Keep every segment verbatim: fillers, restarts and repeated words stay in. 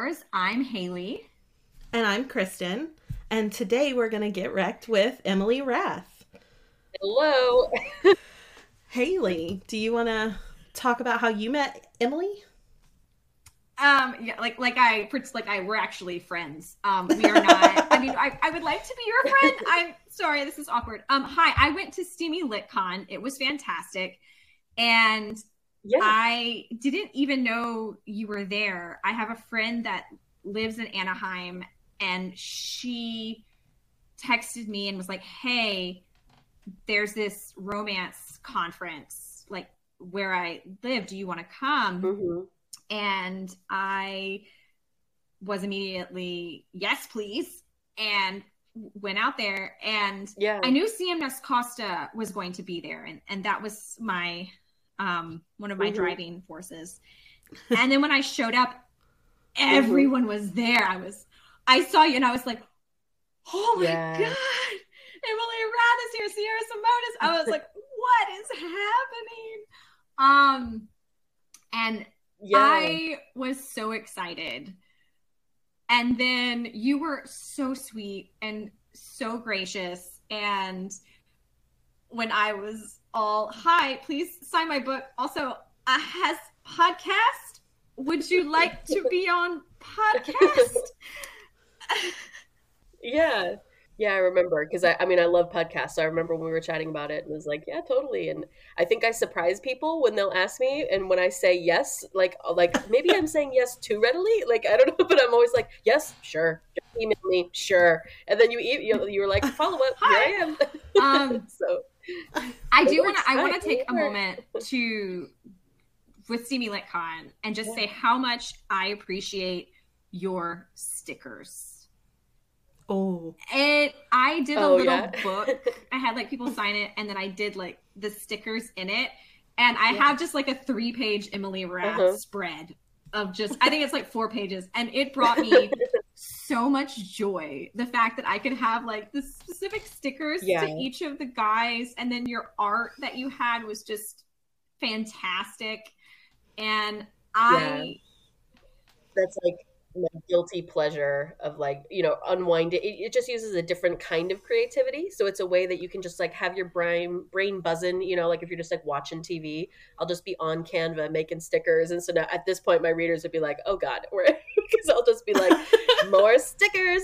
Minotaurs. I'm Haley. And I'm Kristen. And today we're going to get wrecked with Emily Rath. Hello. Haley, do you want to talk about how you met Emily? Um, yeah, like, like I, like I, we're actually friends. Um, we are not, I mean, I, I would like to be your friend. I'm sorry, this is awkward. Um, hi, I went to Steamy LitCon. It was fantastic. And yeah. I didn't even know you were there. I have a friend that lives in Anaheim and she texted me and was like, hey, there's this romance conference, like where I live. Do you want to come? Mm-hmm. And I was immediately, yes, please, and went out there. And yeah. I knew C M. Nascosta was going to be there. And, and that was my, um, one of my mm-hmm. driving forces. And then when I showed up, everyone mm-hmm. was there. I was, I saw you and I was like, oh my yes. God, Emily Rath is here, Sierra Simonis. I was like, what is happening? Um, and Yeah. I was so excited. And then you were so sweet and so gracious. And when I was all, hi, please sign my book. Also, I has podcast. Would you like to be on podcast? yeah. Yeah, I remember. Because, I, I mean, I love podcasts. So I remember when we were chatting about it and was like, yeah, totally. And I think I surprise people when they'll ask me. And when I say yes, like, like maybe I'm saying yes too readily. Like, I don't know, but I'm always like, yes, sure. Just email me, sure. And then you you, you were like, follow up, here I am. Um, so I do want to I want to take a moment to, with Steamy LitCon, and just yeah. say how much I appreciate your stickers. Oh, it, I did a oh, little yeah. book. I had like people sign it and then I did like the stickers in it. And I yeah. have just like a three page Emily Rath uh-huh. spread of just, I think it's like four pages. And it brought me so much joy. The fact that I could have like the specific stickers yeah. to each of the guys. And then your art that you had was just fantastic. And I. Yeah. That's like. My guilty pleasure of like, you know, unwind it. It just uses a different kind of creativity. So it's a way that you can just like have your brain brain buzzing, you know, like if you're just like watching T V, I'll just be on Canva making stickers. And so now at this point, my readers would be like, oh God, because I'll just be like, more stickers.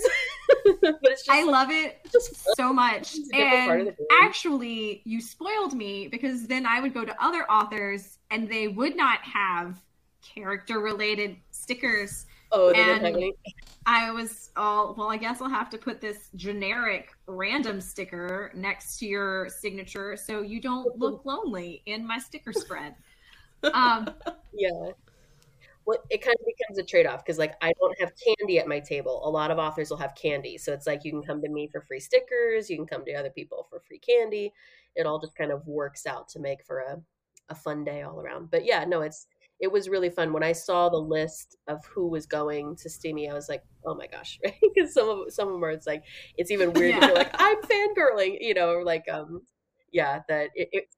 But it's just, I love it just so much. And actually you spoiled me, because then I would go to other authors and they would not have character related stickers. Oh, and I was all, well, I guess I'll have to put this generic random sticker next to your signature so you don't look lonely in my sticker spread. Um, yeah. Well, it kind of becomes a trade-off because, like, I don't have candy at my table. A lot of authors will have candy. So it's like you can come to me for free stickers. You can come to other people for free candy. It all just kind of works out to make for a, a fun day all around. But, yeah, no, it's. It was really fun. When I saw the list of who was going to Steamy, I was like, oh my gosh, right? Because some of some of them are, it's like, it's even weird yeah. if you're like, I'm fangirling, you know, like, um, yeah, that it, it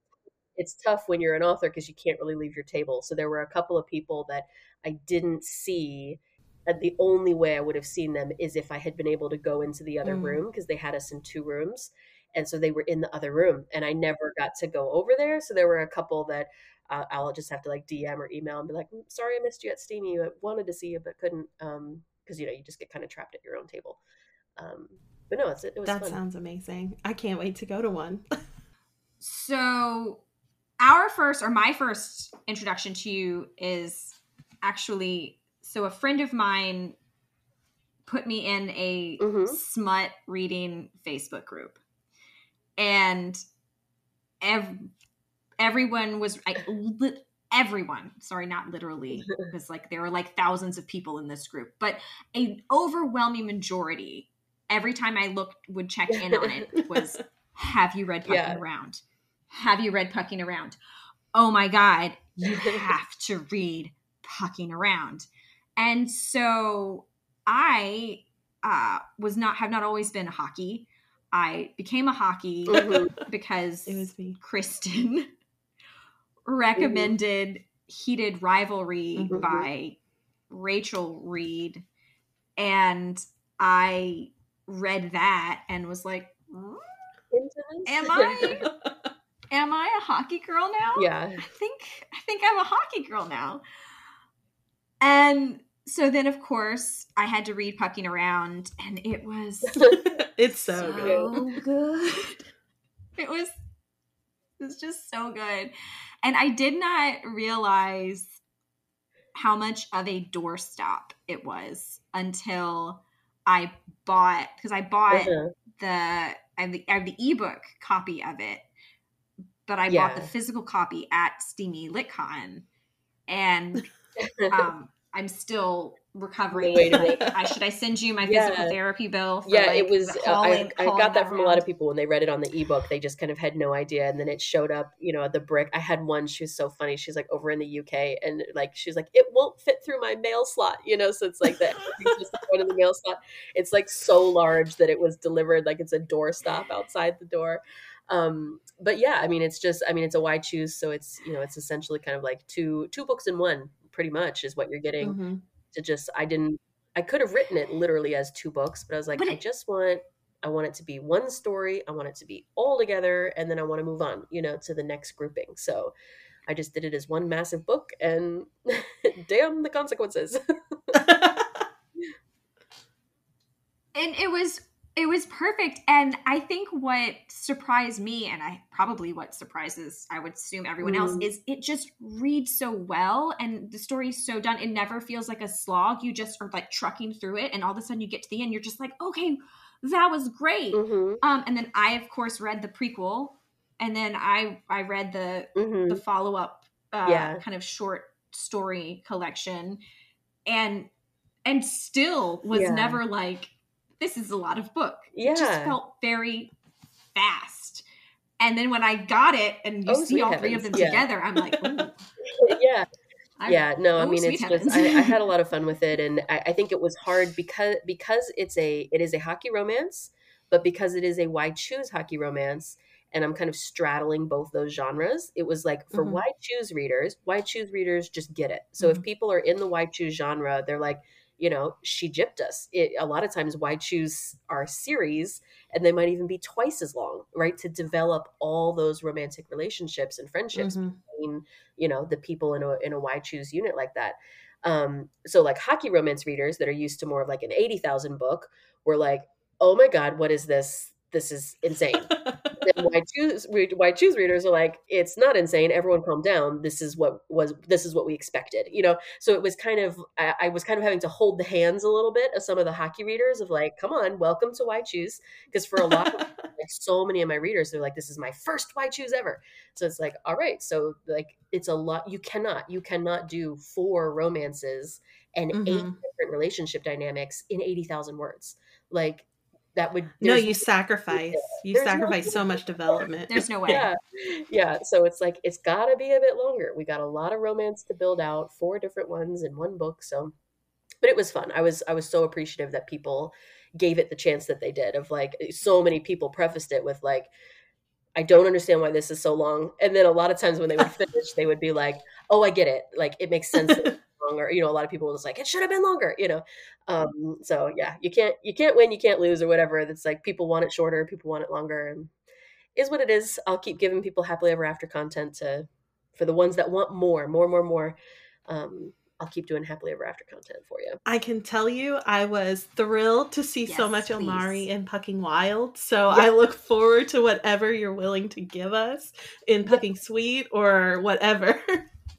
it's tough when you're an author because you can't really leave your table. So there were a couple of people that I didn't see. And the only way I would have seen them is if I had been able to go into the other mm. room, because they had us in two rooms. And so they were in the other room and I never got to go over there. So there were a couple that uh, I'll just have to like D M or email and be like, sorry, I missed you at Steamy. I wanted to see you, but couldn't. Um, Cause you know, you just get kind of trapped at your own table. Um, but no, it's, it was That fun. Sounds amazing. I can't wait to go to one. So our first, or my first introduction to you is actually, so a friend of mine put me in a mm-hmm. smut reading Facebook group. And ev- everyone was, I, li- everyone, sorry, not literally, because like there were like thousands of people in this group, but an overwhelming majority, every time I looked, would check in on it was, have you read Pucking yeah. Around? Have you read Pucking Around? Oh my God, you have to read Pucking Around. And so I uh, was not, have not always been a hockey. I became a hockey mm-hmm. because it was me. Kristen recommended mm-hmm. Heated Rivalry mm-hmm. by Rachel Reed, and I read that and was like, mm, am I am I a hockey girl now? Yeah. I think I think I'm a hockey girl now. And so then, of course, I had to read Pucking Around, and it was it's so, so good. good. It was it was just so good. And I did not realize how much of a doorstop it was until I bought, because I bought mm-hmm. the, I have the I have the ebook copy of it, but I yeah. bought the physical copy at Steamy LitCon, and um, I'm still recovering. Wait, like, I, should I send you my yeah. physical therapy bill? For, yeah, like, it was. Uh, I, I got that from around. a lot of people when they read it on the ebook. They just kind of had no idea, and then it showed up, you know, at the brick. I had one. She was so funny. She's like over in the U K, and like she's like, it won't fit through my mail slot, you know. So it's like that. Just going in the mail slot. It's like so large that it was delivered like it's a doorstop outside the door. Um, but yeah, I mean, it's just, I mean, it's a why choose. So it's, you know, it's essentially kind of like two two books in one, pretty much, is what you're getting. Mm-hmm. To just, I didn't, I could have written it literally as two books, but I was like, it, I just want, I want it to be one story. I want it to be all together. And then I want to move on, you know, to the next grouping. So I just did it as one massive book, and damn the consequences. And it was, it was perfect. And I think what surprised me, and I probably what surprises, I would assume, everyone mm. else, is it just reads so well. And the story's so done. It never feels like a slog. You just are like trucking through it. And all of a sudden you get to the end. You're just like, okay, that was great. Mm-hmm. Um, and then I, of course, read the prequel. And then I, I read the, mm-hmm. the follow-up uh, yeah. kind of short story collection. And, and still was yeah. never like, this is a lot of book. Yeah. It just felt very fast. And then when I got it and you oh, see all heavens. three of them yeah. together, I'm like, ooh. Yeah. I'm, yeah. No, I mean, it's heavens. just, I, I had a lot of fun with it. And I, I think it was hard because, because it's a, it is a hockey romance, but because it is a why choose hockey romance, and I'm kind of straddling both those genres, it was like, for mm-hmm. why choose readers, why choose readers just get it. So mm-hmm. if people are in the why choose genre, they're like, you know, she gypped us. It, a lot of times, why choose our series, and they might even be twice as long, right? To develop all those romantic relationships and friendships mm-hmm. between, you know, the people in a in a why choose unit like that. Um, so like hockey romance readers that are used to more of like an eighty thousand book were like, oh my God, what is this? This is insane. Then why choose why choose readers are like, it's not insane, everyone calm down, this is what was this is what we expected, you know. So it was kind of I, I was kind of having to hold the hands a little bit of some of the hockey readers of like, come on, welcome to why choose, because for a lot of like so many of my readers, they're like, this is my first why choose ever. So it's like, all right, so like it's a lot. You cannot you cannot do four romances and mm-hmm. eight different relationship dynamics in eighty thousand words. Like that would no you sacrifice you there's sacrifice no so much development. There's no way. Yeah. Yeah, so it's like it's gotta be a bit longer. We got a lot of romance to build out, four different ones in one book. So but it was fun. I was I was so appreciative that people gave it the chance that they did. Of like, so many people prefaced it with like, I don't understand why this is so long. And then a lot of times when they would finish, they would be like, oh, I get it, like it makes sense. Longer, you know, a lot of people were just like, it should have been longer, you know. Um, so yeah, you can't you can't win, you can't lose, or whatever. That's like, people want it shorter, people want it longer, and is what it is. I'll keep giving people happily ever after content to for the ones that want more, more, more, more. Um, I'll keep doing happily ever after content for you. I can tell you, I was thrilled to see yes, so much please. Omari in Pucking Wild. So yeah. I look forward to whatever you're willing to give us in Pucking yeah. Sweet or whatever.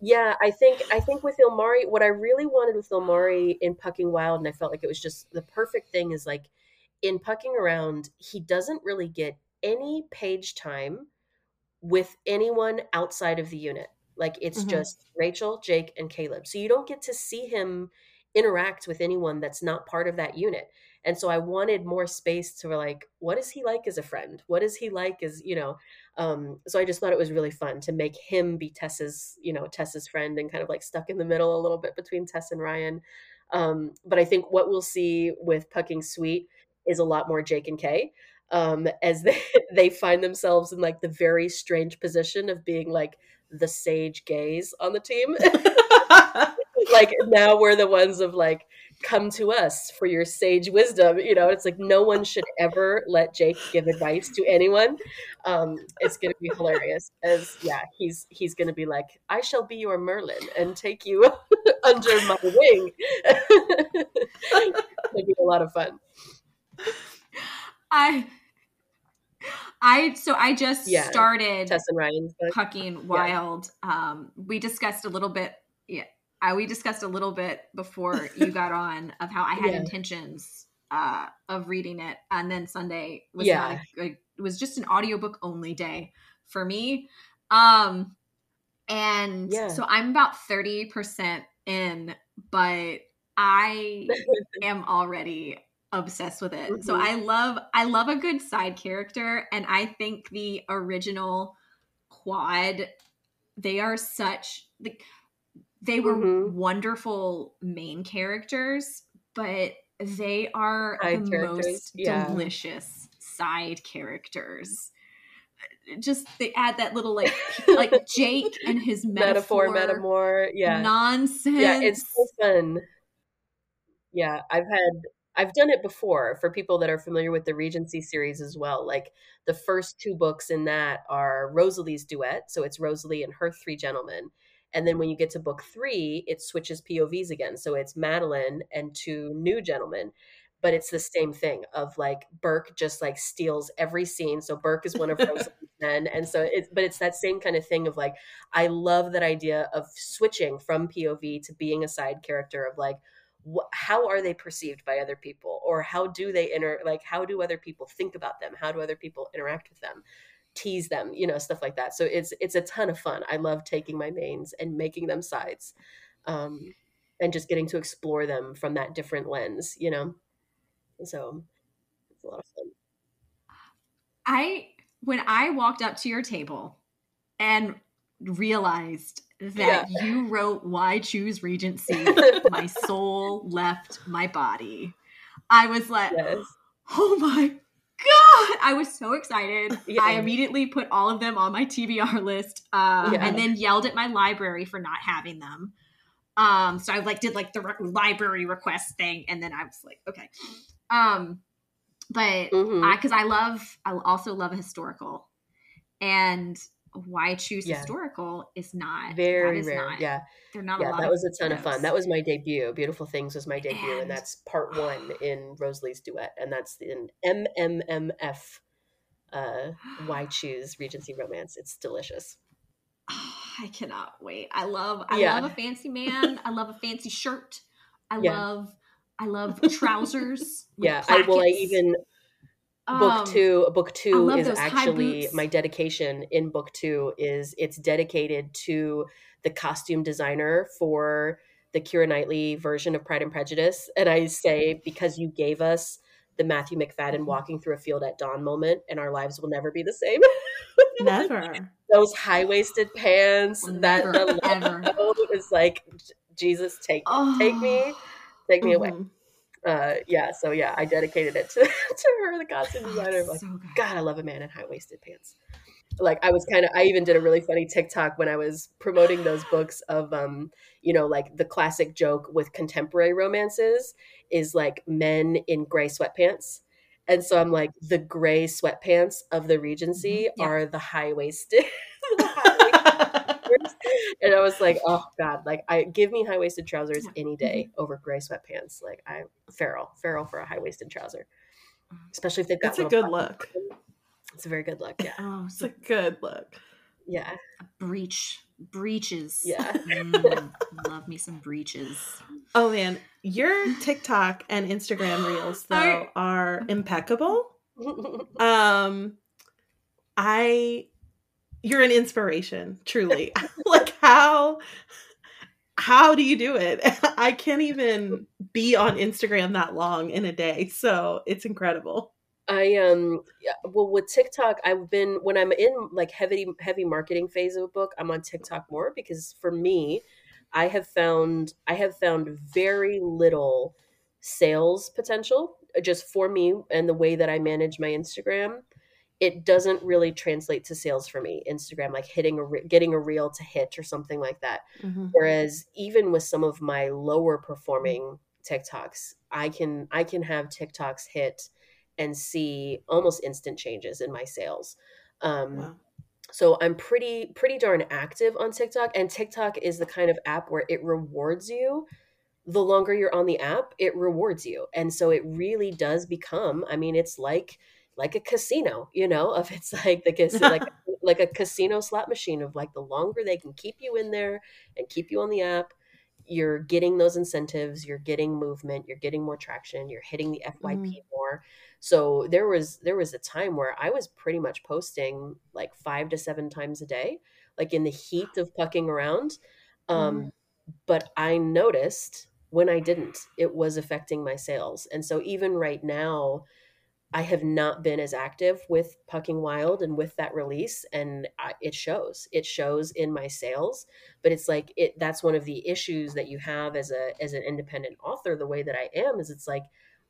Yeah, I think I think with Ilmari, what I really wanted with Ilmari in Pucking Wild, and I felt like it was just the perfect thing, is like in Pucking Around, he doesn't really get any page time with anyone outside of the unit. Like it's mm-hmm. just Rachel, Jake, and Caleb. So you don't get to see him interact with anyone that's not part of that unit. And so I wanted more space to like, what is he like as a friend? What is he like as, you know, um, so I just thought it was really fun to make him be Tess's, you know, Tess's friend, and kind of like stuck in the middle a little bit between Tess and Ryan. Um, but I think what we'll see with Pucking Sweet is a lot more Jake and Kay, um, as they, they find themselves in like the very strange position of being like the sage gays on the team. like now we're the ones of like, come to us for your sage wisdom. You know, it's like, no one should ever let Jake give advice to anyone. Um, it's going to be hilarious. As yeah, he's, he's going to be like, I shall be your Merlin and take you under my wing. It'll be a lot of fun. I, I, so I just yeah, started Tess and Ryan's book. Pucking Wild. Yeah. Um, we discussed a little bit. Yeah. I, we discussed a little bit before you got on of how I had yeah. intentions uh, of reading it. And then Sunday was yeah. not a, a, it was just an audiobook only day for me. Um, and yeah. so I'm about thirty percent in, but I am already obsessed with it. Mm-hmm. So I love, I love a good side character. And I think the original quad, they are such the, they were mm-hmm. wonderful main characters, but they are side the most yeah. delicious side characters. Just they add that little like like Jake and his metaphor, metaphor, yeah, nonsense. Yeah, it's so fun. Yeah, I've had I've done it before for people that are familiar with the Regency series as well. Like the first two books in that are Rosalie's Duet, so it's Rosalie and her three gentlemen. And then when you get to book three, it switches P O Vs again. So it's Madeline and two new gentlemen, but it's the same thing of like Burke just like steals every scene. So Burke is one of Rosalie's men. And so it's, but it's that same kind of thing of like, I love that idea of switching from P O V to being a side character of like, wh- how are they perceived by other people? Or how do they inter- like, how do other people think about them? How do other people interact with them? Tease them, you know, stuff like that. So it's it's a ton of fun. I love taking my mains and making them sides, um, and just getting to explore them from that different lens, you know. So it's a lot of fun. I when I walked up to your table and realized that yeah. you wrote "Why Choose Regency," my soul left my body. I was like, yes. oh my God, I was so excited. Yeah. I immediately put all of them on my T B R list, um, yeah. and then yelled at my library for not having them. Um, so I like did like the re- library request thing, and then I was like, okay. Um, but mm-hmm. I, because I love, I also love a historical, and why choose yeah. historical is not very is rare. Not, yeah, they're not. Yeah, a lot that was a ton of fun. That was my debut. Beautiful Things was my debut, and, and that's part one in Rosalie's Duet, and that's in M M M F. Uh, why choose Regency romance? It's delicious. Oh, I cannot wait. I love. I yeah. love a fancy man. I love a fancy shirt. I yeah. love. I love trousers. yeah. I will. I even. Book two, book two is actually my dedication in book two is it's dedicated to the costume designer for the Keira Knightley version of Pride and Prejudice. And I say, because you gave us the Matthew McFadden walking through a field at dawn moment and our lives will never be the same. Never. Those high-waisted pants. Never, that ever. Is like, Jesus, take, oh. take me, take me mm-hmm. away. Uh, yeah, so yeah, I dedicated it to, to her, the costume designer. Oh, like, so God, I love a man in high-waisted pants. Like, I was kind of, I even did a really funny TikTok when I was promoting those books of, um, you know, like the classic joke with contemporary romances is like men in gray sweatpants. And so I'm like, the gray sweatpants of the Regency mm-hmm. yeah. are the high-waisted. the high-waisted and I was like, oh God, like I give me high-waisted trousers yeah. any day mm-hmm. over gray sweatpants. Like I'm feral, feral for a high-waisted trouser, especially if they've got. It's a good look. Them. It's a very good look. Yeah. Oh, it's, it's a good look. Yeah. Breech, breeches. Yeah. mm, love me some breeches. Oh man, your TikTok and Instagram reels though I... are impeccable. um, I. You're an inspiration, truly. Like how, how do you do it? I can't even be on Instagram that long in a day. So it's incredible. I, um, yeah, well, with TikTok, I've been, when I'm in like heavy, heavy marketing phase of a book, I'm on TikTok more because for me, I have found, I have found very little sales potential just for me and the way that I manage my Instagram. it doesn't really translate to sales for me, Instagram, like hitting a re- getting a reel to hit or something like that. Mm-hmm. Whereas even with some of my lower performing TikToks, I can I can have TikToks hit and see almost instant changes in my sales. Um, wow. So I'm pretty pretty darn active on TikTok, and TikTok is the kind of app where it rewards you. The longer you're on the app, it rewards you, and so it really does become. I mean, it's like. like a casino, you know, if it's like the like like a casino slot machine of like the longer they can keep you in there and keep you on the app, you're getting those incentives, you're getting movement, you're getting more traction, you're hitting the F Y P mm. more. So there was there was a time where I was pretty much posting like five to seven times a day, like in the heat of Pucking Around. Um, mm. But I noticed when I didn't, it was affecting my sales. And so even right now, I have not been as active with Pucking Wild and with that release, and I, it shows. It shows in my sales, but it's like it. That's one of the issues that you have as a as an independent author. The way that I am is, it's like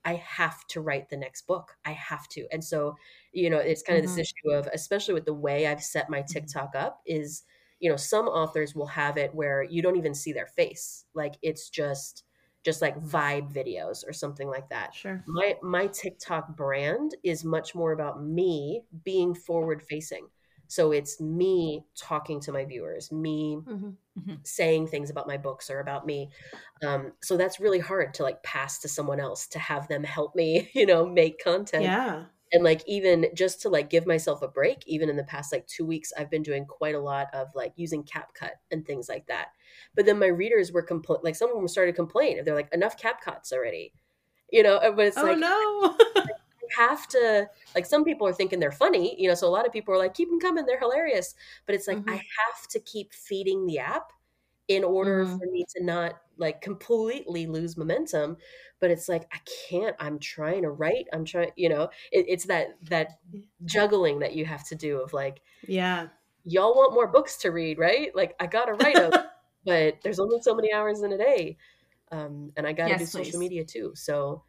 I have to write the next book. I have to, and so you know, it's kind of mm-hmm. this issue of, especially with the way I've set my TikTok up, is you know, some authors will have it where you don't even see their face, like it's just. just like vibe videos or something like that. Sure. My my TikTok brand is much more about me being forward facing. So it's me talking to my viewers, me mm-hmm. saying things about my books or about me. Um, so that's really hard to like pass to someone else, to have them help me, you know, make content. Yeah. And like, even just to like give myself a break, even in the past like two weeks, I've been doing quite a lot of like using CapCut and things like that. But then my readers were compl- like, some of them started complaining. They're like, enough CapCuts already, you know, but it's oh, like, no. I have to, like, some people are thinking they're funny, you know, so a lot of people are like, keep them coming. They're hilarious. But it's like, mm-hmm. I have to keep feeding the app in order mm-hmm. for me to not like completely lose momentum. But it's like, I can't, I'm trying to write, I'm trying, you know, it, it's that, that juggling that you have to do of like, yeah, y'all want more books to read, right? Like I got to write them, but there's only so many hours in a day. Um, and I got to yes, do social please. media too. So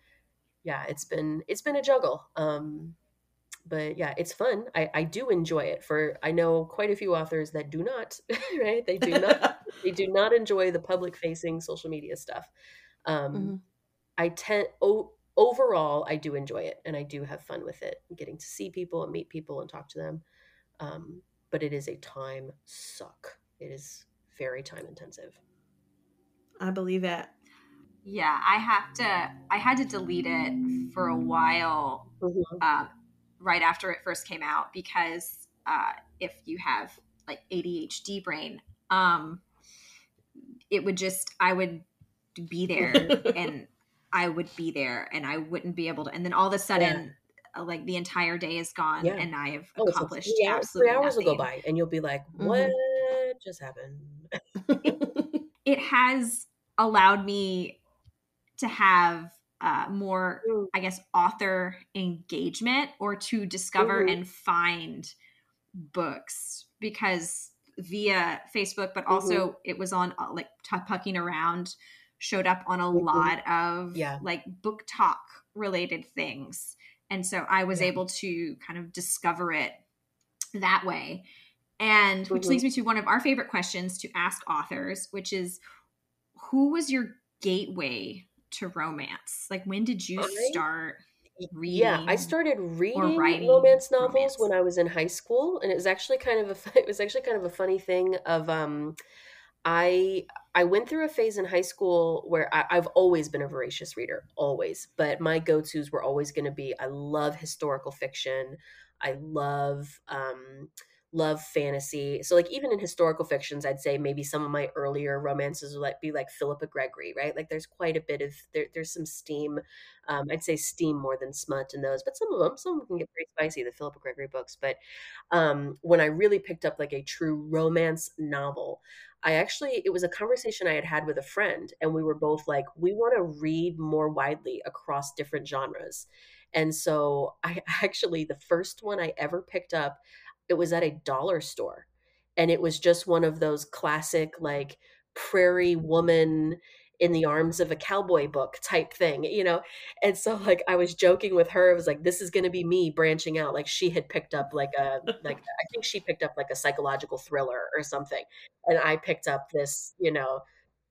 yeah, it's been, it's been a juggle. Um, but yeah, it's fun. I, I do enjoy it for, I know quite a few authors that do not, right? They do not, they do not enjoy the public facing social media stuff. Um, mm-hmm. I tend o- overall, I do enjoy it, and I do have fun with it, getting to see people and meet people and talk to them. Um, but it is a time suck. It is very time intensive. I believe it. Yeah, I have to. I had to delete it for a while, mm-hmm. uh, right after it first came out, because uh, if you have like A D H D brain, um, it would just. I would be there and. I would be there and I wouldn't be able to. And then all of a sudden, yeah. like the entire day is gone yeah. and I have oh, accomplished so three hours, absolutely three hours nothing. will go by and you'll be like, what mm-hmm. just happened? it, it has allowed me to have uh, more, mm. I guess, author engagement, or to discover mm-hmm. and find books, because via Facebook, but also mm-hmm. it was on like Pucking Around, showed up on a lot of yeah. like book talk related things. And so I was yeah. able to kind of discover it that way. And which mm-hmm. leads me to one of our favorite questions to ask authors, which is, who was your gateway to romance? Like, when did you start reading? Yeah, I started reading romance novels romance. when I was in high school. And it was actually kind of a, it was actually kind of a funny thing of, um, I I went through a phase in high school where I, I've always been a voracious reader, always. But my go-tos were always going to be, I love historical fiction. I love um, love fantasy. So like even in historical fictions, I'd say maybe some of my earlier romances would like be like Philippa Gregory, right? Like there's quite a bit of, there, there's some steam. Um, I'd say steam more than smut in those, but some of them, some of them can get pretty spicy, the Philippa Gregory books. But um, when I really picked up like a true romance novel, I actually, it was a conversation I had had with a friend, and we were both like, we want to read more widely across different genres. And so I actually, the first one I ever picked up, it was at a dollar store, and it was just one of those classic, like prairie woman, in the arms of a cowboy book type thing, you know? And so like, I was joking with her. I was like, this is going to be me branching out. Like she had picked up like a, like, I think she picked up like a psychological thriller or something. And I picked up this, you know,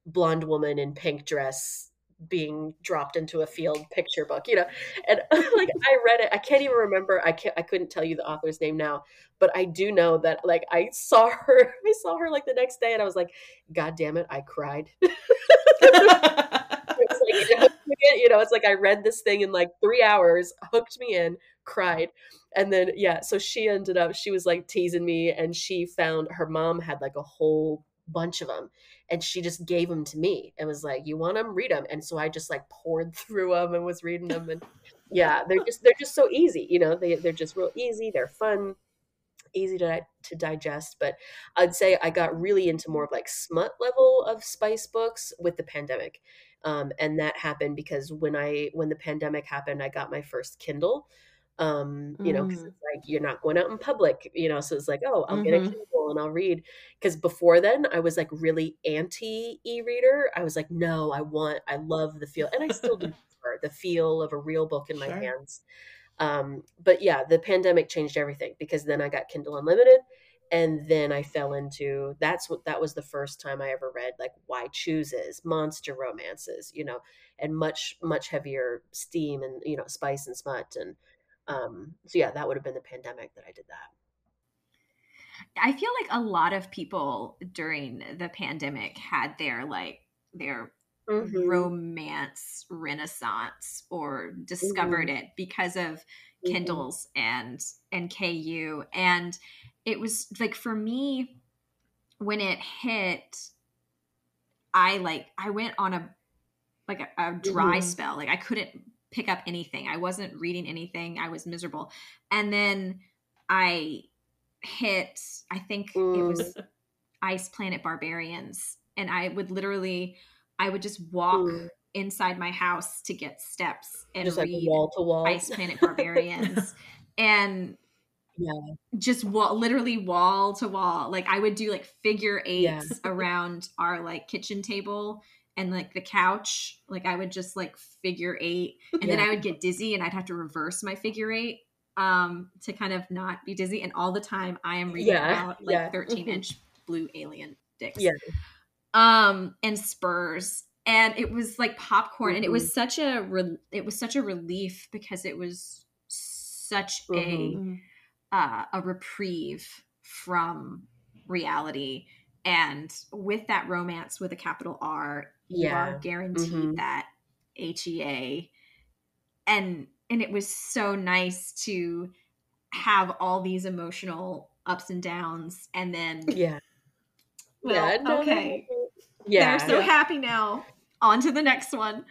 blonde woman in pink dress being dropped into a field picture book, you know? And like, I read it. I can't even remember. I can't, I couldn't tell you the author's name now, but I do know that like, I saw her, I saw her like the next day and I was like, God damn it. I cried. It's like, you know, you know, it's like, I read this thing in like three hours, hooked me in, cried. And then, yeah. So she ended up, she was like teasing me and she found her mom had like a whole bunch of them and she just gave them to me and was like, you want them, read them. And so I just like poured through them and was reading them. And yeah, they're just, they're just so easy. You know, they, they're just real easy. They're fun, easy to, to digest. But I'd say I got really into more of like smut level of spice books with the pandemic. Um, and that happened because when I, when the pandemic happened, I got my first Kindle, um, you mm. know, cause it's like, you're not going out in public, you know? So it's like, oh, I'll mm-hmm. get a Kindle and I'll read. Because before then I was like really anti e-reader. I was like, no, I want, I love the feel. And I still do the feel of a real book in sure. my hands. Um, but yeah, the pandemic changed everything because then I got Kindle Unlimited and then I fell into, that's what, that was the first time I ever read like Y Chooses, monster romances, you know, and much, much heavier steam and, you know, spice and smut. And, um, so yeah, that would have been the pandemic that I did that. I feel like a lot of people during the pandemic had their like their mm-hmm. romance renaissance or discovered mm-hmm. it because of mm-hmm. Kindles and and K U. And it was like for me when it hit, I like I went on a like a, a dry mm-hmm. spell. Like I couldn't pick up anything. I wasn't reading anything. I was miserable. And then I hit, I think mm. it was Ice Planet Barbarians. And I would literally, I would just walk mm. inside my house to get steps and just read like wall to wall. Ice Planet Barbarians. And yeah. just wall, literally wall to wall. Like I would do like figure eights yeah. around our like kitchen table and like the couch. Like I would just like figure eight and yeah. then I would get dizzy and I'd have to reverse my figure eight um to kind of not be dizzy. And all the time I am reading yeah, about like yeah. thirteen inch blue alien dicks yeah. um and spurs, and it was like popcorn mm-hmm. and it was such a re- it was such a relief because it was such mm-hmm. a uh a reprieve from reality. And with that romance with a capital R you yeah. are guaranteed mm-hmm. that H E A. and And it was so nice to have all these emotional ups and downs. And then, yeah. Well, yeah, no, okay. Yeah. They're so yeah. happy now. On to the next one.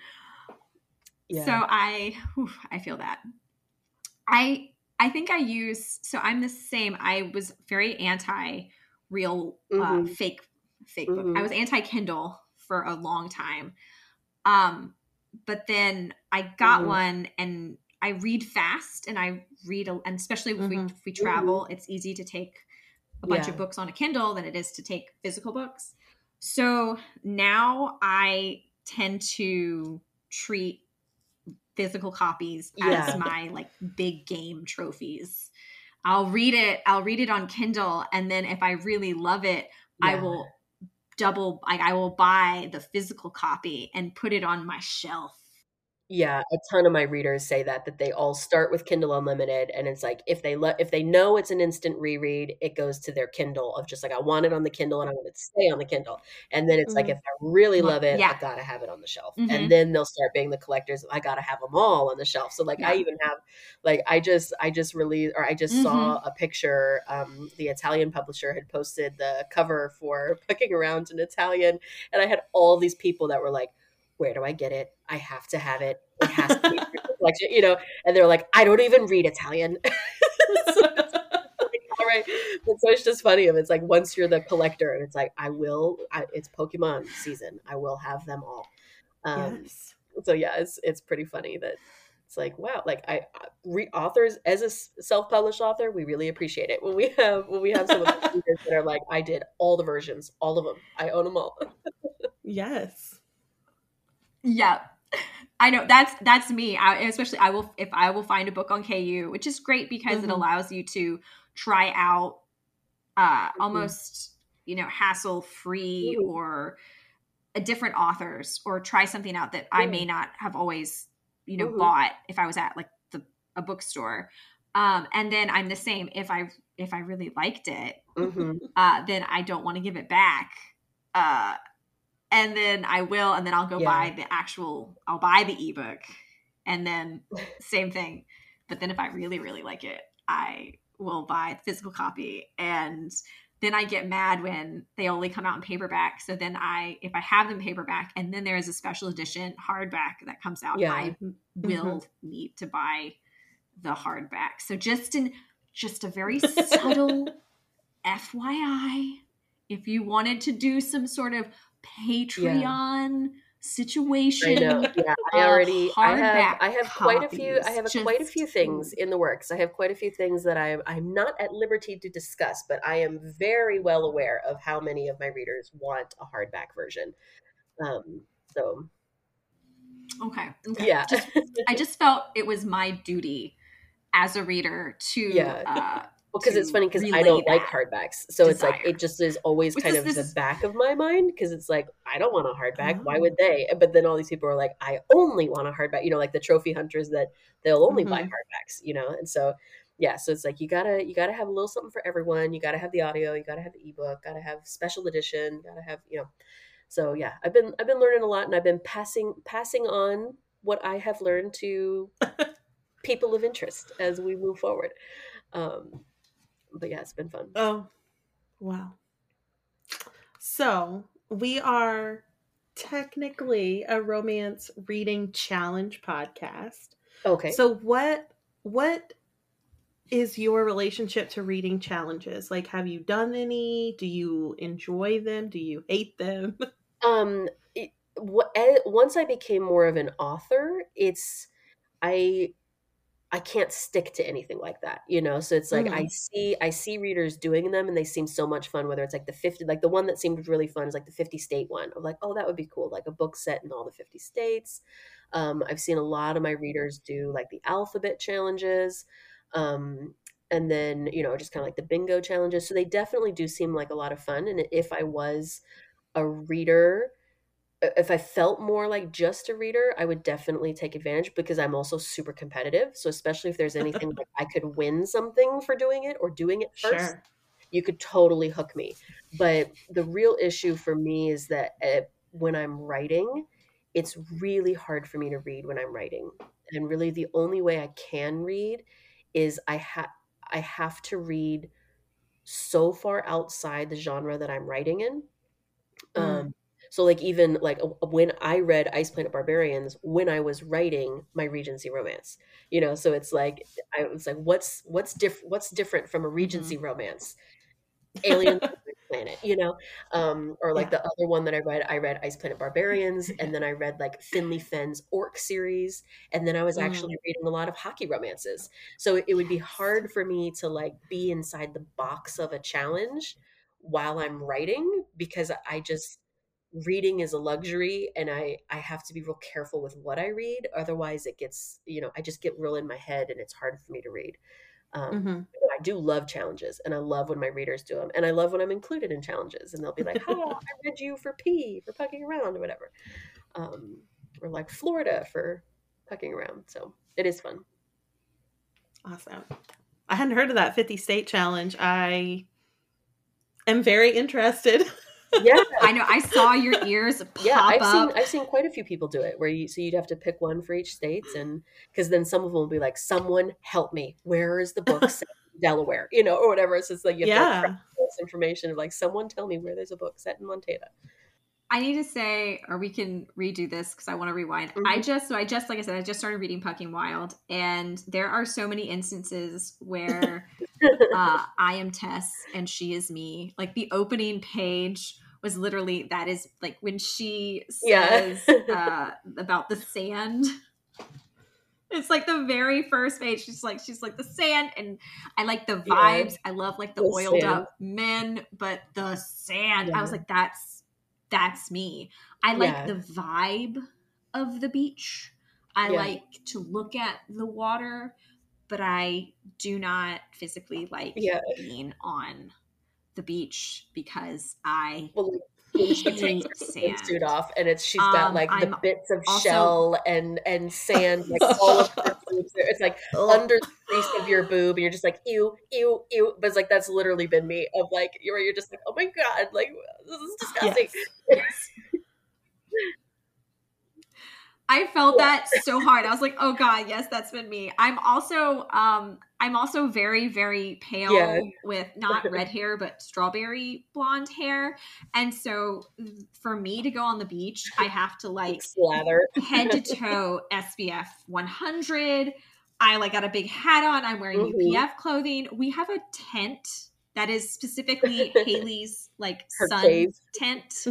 Yeah. So I, oof, I feel that. I, I think I use, so I'm the same. I was very anti real, mm-hmm. uh, fake, fake mm-hmm. book. I was anti Kindle for a long time. Um, but then I got mm-hmm. one and I read fast and I read, a, and especially when mm-hmm. we, if we travel, mm-hmm. it's easy to take a bunch yeah. of books on a Kindle than it is to take physical books. So now I tend to treat physical copies yeah. as my like big game trophies. I'll read it. I'll read it on Kindle. And then if I really love it, yeah. I will double, like I will buy the physical copy and put it on my shelf. Yeah, a ton of my readers say that that they all start with Kindle Unlimited, and it's like if they lo- if they know it's an instant reread, it goes to their Kindle of just like I want it on the Kindle and I want it to stay on the Kindle. And then it's mm-hmm. like if I really love it, yeah. I gotta have it on the shelf. Mm-hmm. And then they'll start being the collectors. I gotta have them all on the shelf. So like yeah. I even have like I just I just released or I just mm-hmm. saw a picture. Um, the Italian publisher had posted the cover for Pucking Around in Italian, and I had all these people that were like, where do I get it? I have to have it. It has to be for the collection, you know? And they're like, I don't even read Italian. So it's like, all right. But so it's just funny. It's like, once you're the collector and it's like, I will, I, it's Pokemon season. I will have them all. Um, yes. So yeah, it's, it's pretty funny that it's like, wow. Like I re- authors as a self-published author, we really appreciate it when we have, when we have some of the readers that are like, I did all the versions, all of them. I own them all. Yes. Yeah, I know. That's that's me. I, especially I will if I will find a book on K U, which is great because mm-hmm. it allows you to try out uh, mm-hmm. almost, you know, hassle-free mm-hmm. or a different authors, or try something out that mm-hmm. I may not have always, you know, mm-hmm. bought if I was at like the a bookstore. Um, and then I'm the same. If I if I really liked it, mm-hmm. uh, then I don't want to give it back. Uh, and then I will, and then I'll go yeah. buy the actual, I'll buy the ebook, and then same thing. But then if I really, really like it, I will buy the physical copy. And then I get mad when they only come out in paperback. So then I, if I have them paperback and then there is a special edition hardback that comes out, yeah. I will mm-hmm. need to buy the hardback. So just in, just a very subtle F Y I, if you wanted to do some sort of Patreon yeah. situation, I know. Yeah, I already, I have, I have quite a few, I have a, quite a few things in the works. I have quite a few things that I'm, I'm not at liberty to discuss, but I am very well aware of how many of my readers want a hardback version. Um, so, okay, okay. yeah, just, I just felt it was my duty as a reader to, yeah. uh, Well, because it's funny because I don't like hardbacks. So desire. It's like, it just is always Which kind is of this... the back of my mind because it's like, I don't want a hardback. Oh. Why would they? But then all these people are like, I only want a hardback. You know, like the trophy hunters that they'll only mm-hmm. buy hardbacks, you know? And so, yeah. So it's like, you gotta, you gotta have a little something for everyone. You gotta have the audio. You gotta have the ebook. Gotta have special edition. Gotta have, you know. So yeah, I've been, I've been learning a lot, and I've been passing, passing on what I have learned to people of interest as we move forward. Um, But yeah, it's been fun. Oh, wow. So we are technically a romance reading challenge podcast. Okay. So what what is your relationship to reading challenges? Like, have you done any? Do you enjoy them? Do you hate them? Um, it, w- once I became more of an author, it's, I... I can't stick to anything like that, you know? So it's like, mm-hmm. I see, I see readers doing them and they seem so much fun, whether it's like the fifty, like the one that seemed really fun is like the fifty state one. I'm like, oh, that would be cool. Like a book set in all the fifty states. Um, I've seen a lot of my readers do like the alphabet challenges. Um, and then, you know, just kind of like the bingo challenges. So they definitely do seem like a lot of fun. And if I was a reader, if I felt more like just a reader, I would definitely take advantage because I'm also super competitive. So especially if there's anything like I could win something for doing it or doing it first, sure. you could totally hook me. But the real issue for me is that uh, when I'm writing, it's really hard for me to read when I'm writing. And really the only way I can read is I ha- I have to read so far outside the genre that I'm writing in. Um, mm. So like even like when I read Ice Planet Barbarians, when I was writing my Regency romance, you know, so it's like, I was like, what's, what's different, what's different from a Regency mm-hmm. romance? Alien Planet, you know, um, or like yeah. the other one that I read, I read Ice Planet Barbarians. And then I read like Finley Fenn's Orc series. And then I was actually mm. reading a lot of hockey romances. So it, it would be hard for me to like be inside the box of a challenge while I'm writing, because I just, reading is a luxury, and I, I have to be real careful with what I read. Otherwise it gets, you know, I just get real in my head and it's hard for me to read. Um, mm-hmm. I do love challenges, and I love when my readers do them, and I love when I'm included in challenges and they'll be like, hi, I read you for P for Pucking Around or whatever. Um, or like Florida for Pucking Around. So it is fun. Awesome. I hadn't heard of that fifty state challenge. I am very interested. Yeah, I know. I saw your ears pop yeah, I've up. Seen, I've seen quite a few people do it where you, so you'd have to pick one for each state, and because then some of them will be like, someone help me. Where is the book set in Delaware? You know, or whatever. So it's like, you have yeah. to track this information of like, someone tell me where there's a book set in Montana. I need to say, or we can redo this because I want to rewind. Mm-hmm. I just, so I just, like I said, I just started reading Pucking Wild, and there are so many instances where uh, I am Tess and she is me. Like the opening page was literally, that is like when she says yeah. uh, about the sand. It's like the very first page. She's like, she's like the sand, and I like the vibes. Yeah. I love like the, the oiled sand. Up men, but the sand, yeah. I was like, that's, That's me. I like yeah. the vibe of the beach. I yeah. like to look at the water, but I do not physically like yeah. being on the beach because I well, like, when she takes her sand. Suit off, and it's she's got um, like the I'm bits of also, shell and and sand like all of her boobs. It's like under the crease of your boob, and you're just like ew, ew, ew. But it's like that's literally been me of like you're you're just like oh my god, like this is disgusting. Yes. I felt that so hard. I was like, oh God, yes, that's been me. I'm also, um, I'm also very, very pale yeah. with not red hair, but strawberry blonde hair. And so for me to go on the beach, I have to like slather head to toe S P F one hundred. I like got a big hat on. I'm wearing mm-hmm. U P F clothing. We have a tent that is specifically Haley's like her sun cave. Tent.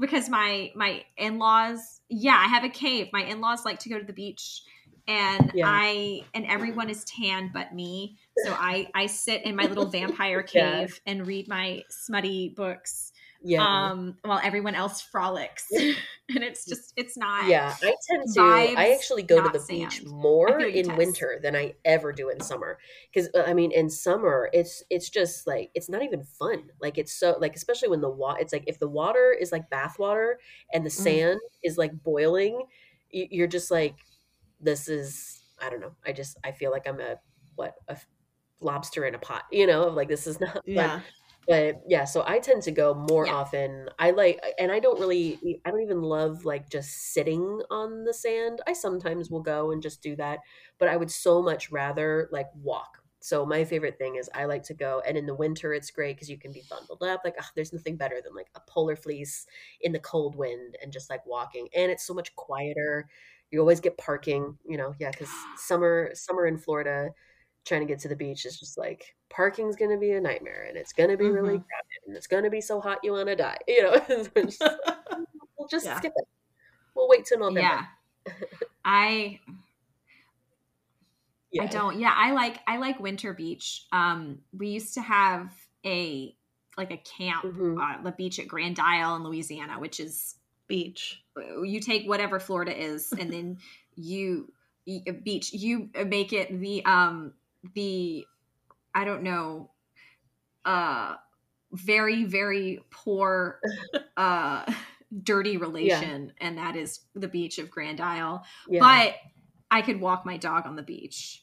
Because my, my in-laws, yeah, I have a cave. My in-laws like to go to the beach and yeah. I, and everyone is tan but me. So I, I sit in my little vampire cave yeah. and read my smutty books yeah. um, while everyone else frolics. And it's just, it's not. Yeah, I tend to, vibes, I actually go to the sand. Beach more in test. Winter than I ever do in summer. Because, I mean, in summer, it's it's just like, it's not even fun. Like, it's so, like, especially when the water, it's like, if the water is like bath water and the sand mm. is like boiling, you're just like, this is, I don't know. I just, I feel like I'm a, what, a lobster in a pot, you know? Like, this is not yeah. fun. But yeah, so I tend to go more yeah. often. I like, and I don't really, I don't even love like just sitting on the sand. I sometimes will go and just do that, but I would so much rather like walk. So my favorite thing is I like to go, and in the winter it's great because you can be bundled up. Like oh, there's nothing better than like a polar fleece in the cold wind and just like walking. And it's so much quieter. You always get parking, you know? Yeah, because summer, summer in Florida, trying to get to the beach is just like, parking's going to be a nightmare and it's going to be mm-hmm. really crowded and it's going to be so hot you want to die. You know, just, we'll just yeah. skip it. We'll wait till November. Yeah. I yeah. I don't. Yeah, I like I like winter beach. Um, we used to have a like a camp mm-hmm. on the beach at Grand Isle in Louisiana, which is beach. You take whatever Florida is and then you beach you make it the um the I don't know, uh, very, very poor, uh, dirty relation. Yeah. And that is the beach of Grand Isle. Yeah. But I could walk my dog on the beach.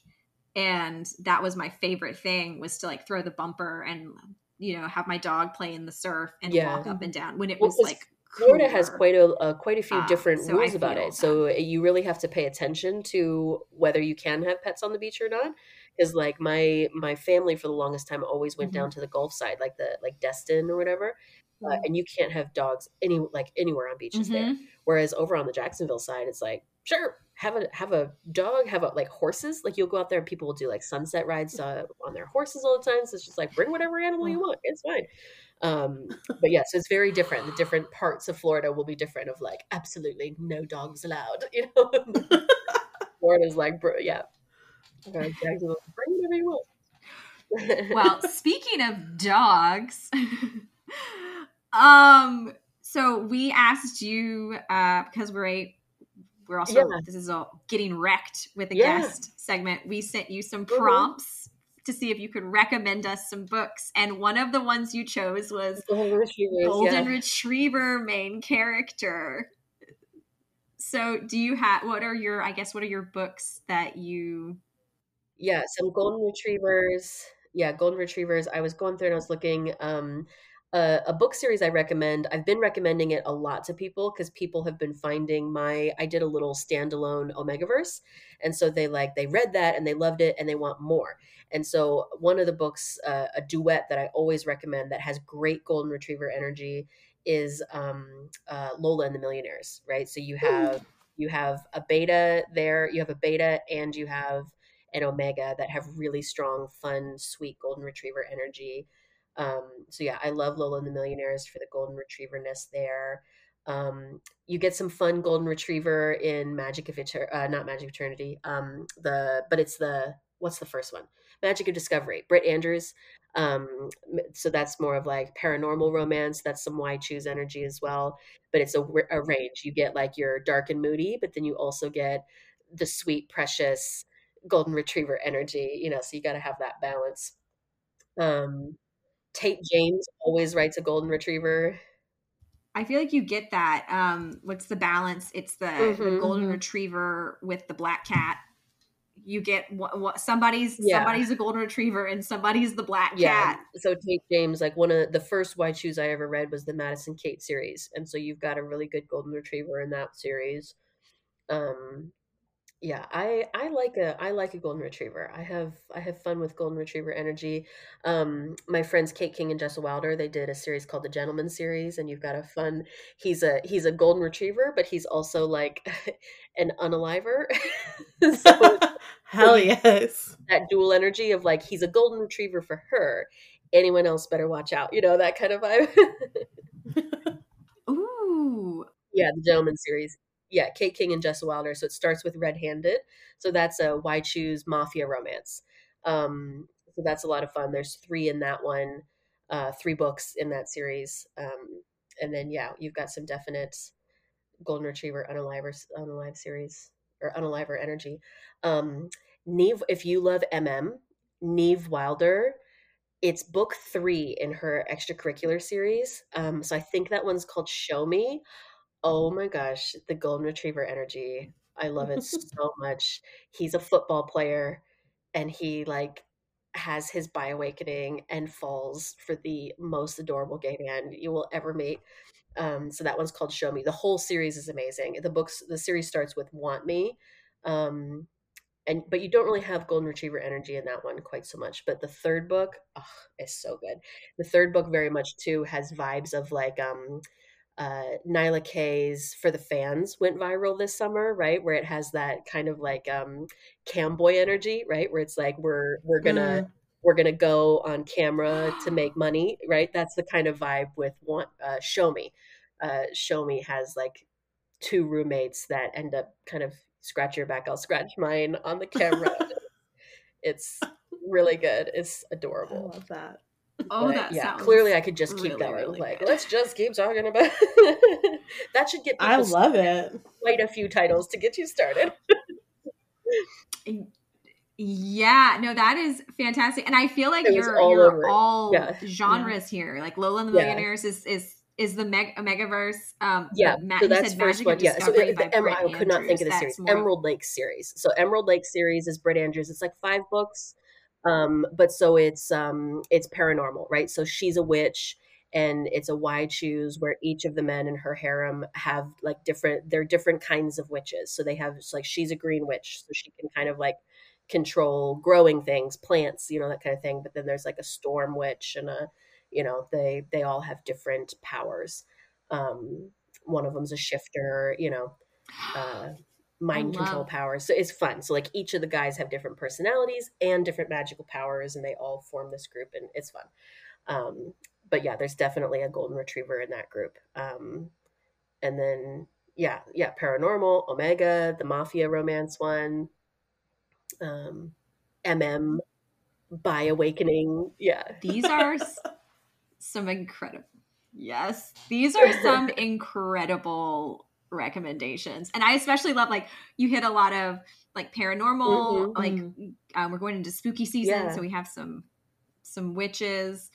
And that was my favorite thing, was to like throw the bumper and, you know, have my dog play in the surf and yeah. walk up and down when it was like Florida cooler. Has quite a uh, quite a few uh, different so rules about it. That. So you really have to pay attention to whether you can have pets on the beach or not. Because like my my family for the longest time always went mm-hmm. down to the Gulf side, like the like Destin or whatever, mm-hmm. uh, and you can't have dogs any like anywhere on beaches mm-hmm. there. Whereas over on the Jacksonville side, it's like sure have a have a dog, have a like horses, like you'll go out there and people will do like sunset rides uh, on their horses all the time. So it's just like bring whatever animal you want, it's fine. Um, but yeah, so it's very different. The different parts of Florida will be different. Of like absolutely no dogs allowed, you know. Florida's like bro, yeah. Well, speaking of dogs, um, so we asked you uh, because we're a we're also yeah. this is a getting wrecked with a yeah. guest segment. We sent you some prompts mm-hmm. to see if you could recommend us some books, and one of the ones you chose was Golden Retriever, Golden yeah. Retriever main character. So, do you have what are your I guess what are your books that you? Yeah, some golden retrievers. Yeah, golden retrievers. I was going through and I was looking um, uh, a book series I recommend. I've been recommending it a lot to people because people have been finding my. I did a little standalone Omegaverse, and so they like they read that and they loved it and they want more. And so one of the books, uh, a duet that I always recommend that has great golden retriever energy is um, uh, Lola and the Millionaires. Right, so you have mm. you have a beta there, you have a beta, and you have and Omega that have really strong, fun, sweet golden retriever energy. Um, so yeah, I love Lola and the Millionaires for the golden retrieverness there. Um, you get some fun golden retriever in Magic of Eternity, uh, not Magic of Eternity, um, the, but it's the what's the first one? Magic of Discovery, Britt Andrews. Um, so that's more of like paranormal romance. That's some Why Choose energy as well. But it's a, a range. You get like your dark and moody, but then you also get the sweet, precious golden retriever energy, you know, so you got to have that balance. Um, Tate James always writes a golden retriever. I feel like you get that. Um, what's the balance? It's the, mm-hmm. the golden retriever with the black cat. You get what, what somebody's yeah. somebody's a golden retriever and somebody's the black yeah. cat. So Tate James, like one of the first Why Choose I ever read was the Madison Kate series, and so you've got a really good golden retriever in that series. Um, yeah, I I like a I like a golden retriever. I have I have fun with golden retriever energy. Um, my friends Kate King and Jessa Wilder, they did a series called The Gentleman series, and you've got a fun. He's a he's a golden retriever, but he's also like an unaliver. So. Hell yes. That dual energy of like, he's a golden retriever for her. Anyone else better watch out. You know, that kind of vibe. Ooh. Yeah, the Gentleman series. Yeah, Kate King and Jessa Wilder. So it starts with Red Handed. So that's a Why Choose mafia romance. Um, so that's a lot of fun. There's three in that one, uh, three books in that series. Um, and then, yeah, you've got some definite golden retriever unalive, unalive series. Or unaliver energy. Um, Neve, if you love M M, Neve Wilder, it's book three in her extracurricular series. Um, so I think that one's called Show Me. Oh my gosh, the golden retriever energy. I love it so much. He's a football player and he like has his bi awakening and falls for the most adorable gay man you will ever meet. Um, so that one's called Show Me. The whole series is amazing. The books, the series starts with Want Me. Um, and, but you don't really have golden retriever energy in that one quite so much, but the third book oh, is so good. The third book very much too has vibes of like, um, uh, Nyla K's For the Fans went viral this summer, right? Where it has that kind of like, um, camboy energy, right? Where it's like, we're, we're gonna, mm. we're going to go on camera to make money, right? That's the kind of vibe with want, uh, Show Me. Uh, Show Me has like two roommates that end up kind of scratch your back, I'll scratch mine on the camera. It's really good. It's adorable. I love that. Oh, but, that yeah, sounds clearly I could just keep really, going. Really like, good. Let's just keep talking about that should get I love started. It. Quite a few titles to get you started. Yeah, no, that is fantastic. And I feel like you're all, you're all yeah. genres yeah. here. Like Lola and the Millionaires yeah. is is is the meg- megaverse. Um, yeah, ma- so that's first one. Yeah, so it, the em- I could Andrews. Not think of the that's series. More... Emerald Lakes series. So Emerald Lakes series is Britt Andrews. It's like five books. Um, but so it's um, it's paranormal, right? So she's a witch and it's a Why Choose where each of the men in her harem have like different, they're different kinds of witches. So they have, like she's a green witch. So she can kind of like, control growing things, plants, you know, that kind of thing. But then there's like a storm witch and a, you know, they, they all have different powers. Um, one of them's a shifter, you know, uh, mind control love. Powers. So it's fun. So like each of the guys have different personalities and different magical powers and they all form this group and it's fun. Um, but yeah, there's definitely a golden retriever in that group. Um, and then, yeah, yeah. Paranormal, Omega, the mafia romance one. Um, M M by awakening. Yeah. These are s- some incredible, yes, these are some incredible recommendations. And I especially love, like you hit a lot of like paranormal, mm-hmm. like um, we're going into spooky season. Yeah. So we have some, some witches,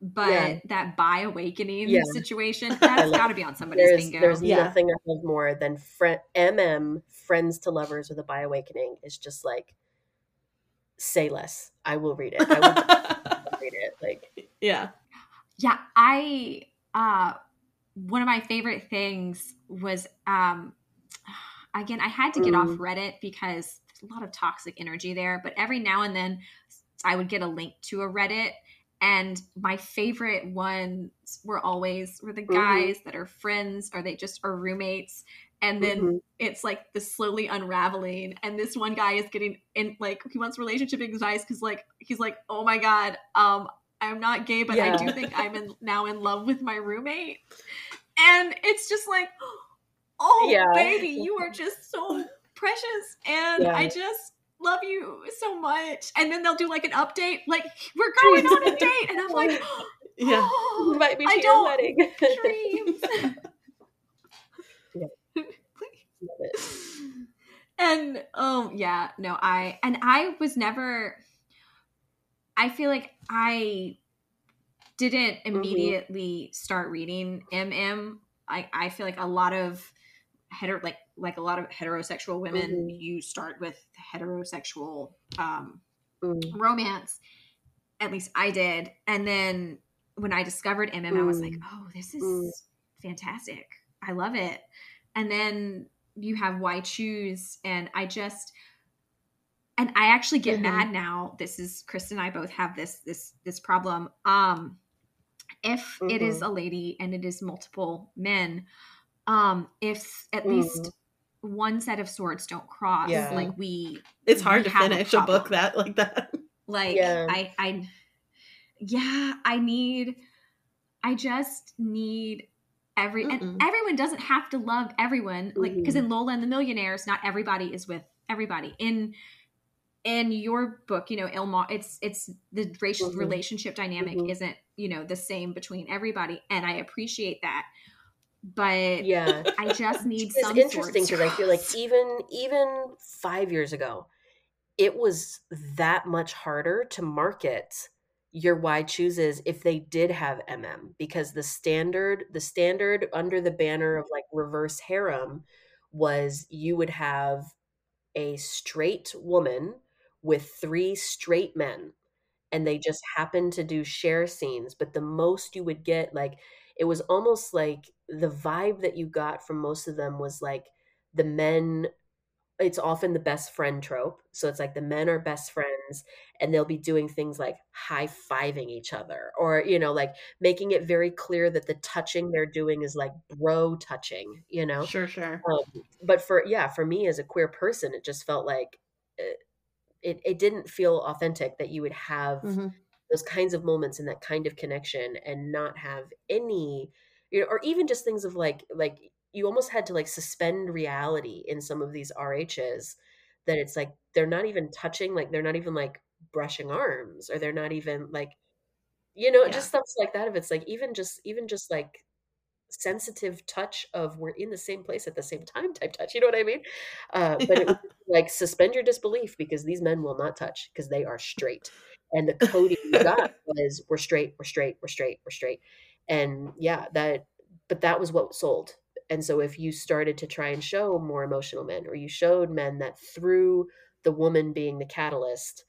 but yeah. that by awakening yeah. situation, that's gotta be on somebody's there's, bingo. There's yeah. nothing I love more than fr- M M friends to lovers with a by awakening. It's just like, say less. I will read it. I will read it. Like, yeah. Yeah. I, uh, one of my favorite things was, um, again, I had to get mm. off Reddit because there's a lot of toxic energy there, but every now and then I would get a link to a Reddit. And my favorite ones were always, were the guys mm-hmm. that are friends or they just are roommates. And then mm-hmm. it's like the slowly unraveling. And this one guy is getting in, like, he wants relationship advice because, like, he's like, oh my God, um, I'm not gay, but yeah. I do think I'm in, now in love with my roommate. And it's just like, oh, yeah. baby, you are just so precious. And yeah. I just love you so much. And then they'll do like an update, like, we're going on a date. And I'm like, oh, yeah, you invite me to I your don't wedding. Dreams. Yeah. Love it. And oh yeah, no, I, and I was never, I feel like I didn't immediately mm-hmm. start reading M M. I, I feel like a lot of hetero, like, like a lot of heterosexual women, mm-hmm. you start with heterosexual um, mm. romance. At least I did. And then when I discovered M M, mm. I was like, oh, this is mm. fantastic. I love it. And then you have Why Choose. And I just, and I actually get mm-hmm. mad now. This is, Kristen and I both have this, this, this problem. Um, if mm-hmm. it is a lady and it is multiple men, um, if at mm. least one set of swords don't cross, yeah. like we, it's hard we to finish a, a book that like that. Like yeah. I, I, yeah, I need, I just need every, Mm-mm. and everyone doesn't have to love everyone. Like, mm-hmm. cause in Lola and the Millionaires, not everybody is with everybody. In, in your book, you know, Ilma, it's, it's the racial mm-hmm. relationship dynamic mm-hmm. isn't, you know, the same between everybody. And I appreciate that. But yeah, I just need some. It's interesting because I feel like even even five years ago, it was that much harder to market your Why Chooses if they did have M M, because the standard the standard under the banner of like reverse harem was you would have a straight woman with three straight men, and they just happened to do share scenes. But the most you would get, like, it was almost like the vibe that you got from most of them was like the men, it's often the best friend trope. So it's like the men are best friends and they'll be doing things like high-fiving each other, or, you know, like making it very clear that the touching they're doing is like bro touching, you know? Sure, sure. Um, but for, yeah, for me as a queer person, it just felt like it, it, it didn't feel authentic that you would have mm-hmm. those kinds of moments and that kind of connection and not have any, you know, or even just things of like, like you almost had to like suspend reality in some of these R Hs that it's like, they're not even touching, like they're not even like brushing arms, or they're not even like, you know, yeah. just stuff like that. If it's like, even just, even just like sensitive touch of we're in the same place at the same time type touch, you know what I mean? Uh, but yeah. it was like suspend your disbelief because these men will not touch because they are straight. And the coding you got was we're straight, we're straight, we're straight, we're straight. And yeah, that, but that was what sold. And so if you started to try and show more emotional men, or you showed men that through the woman being the catalyst,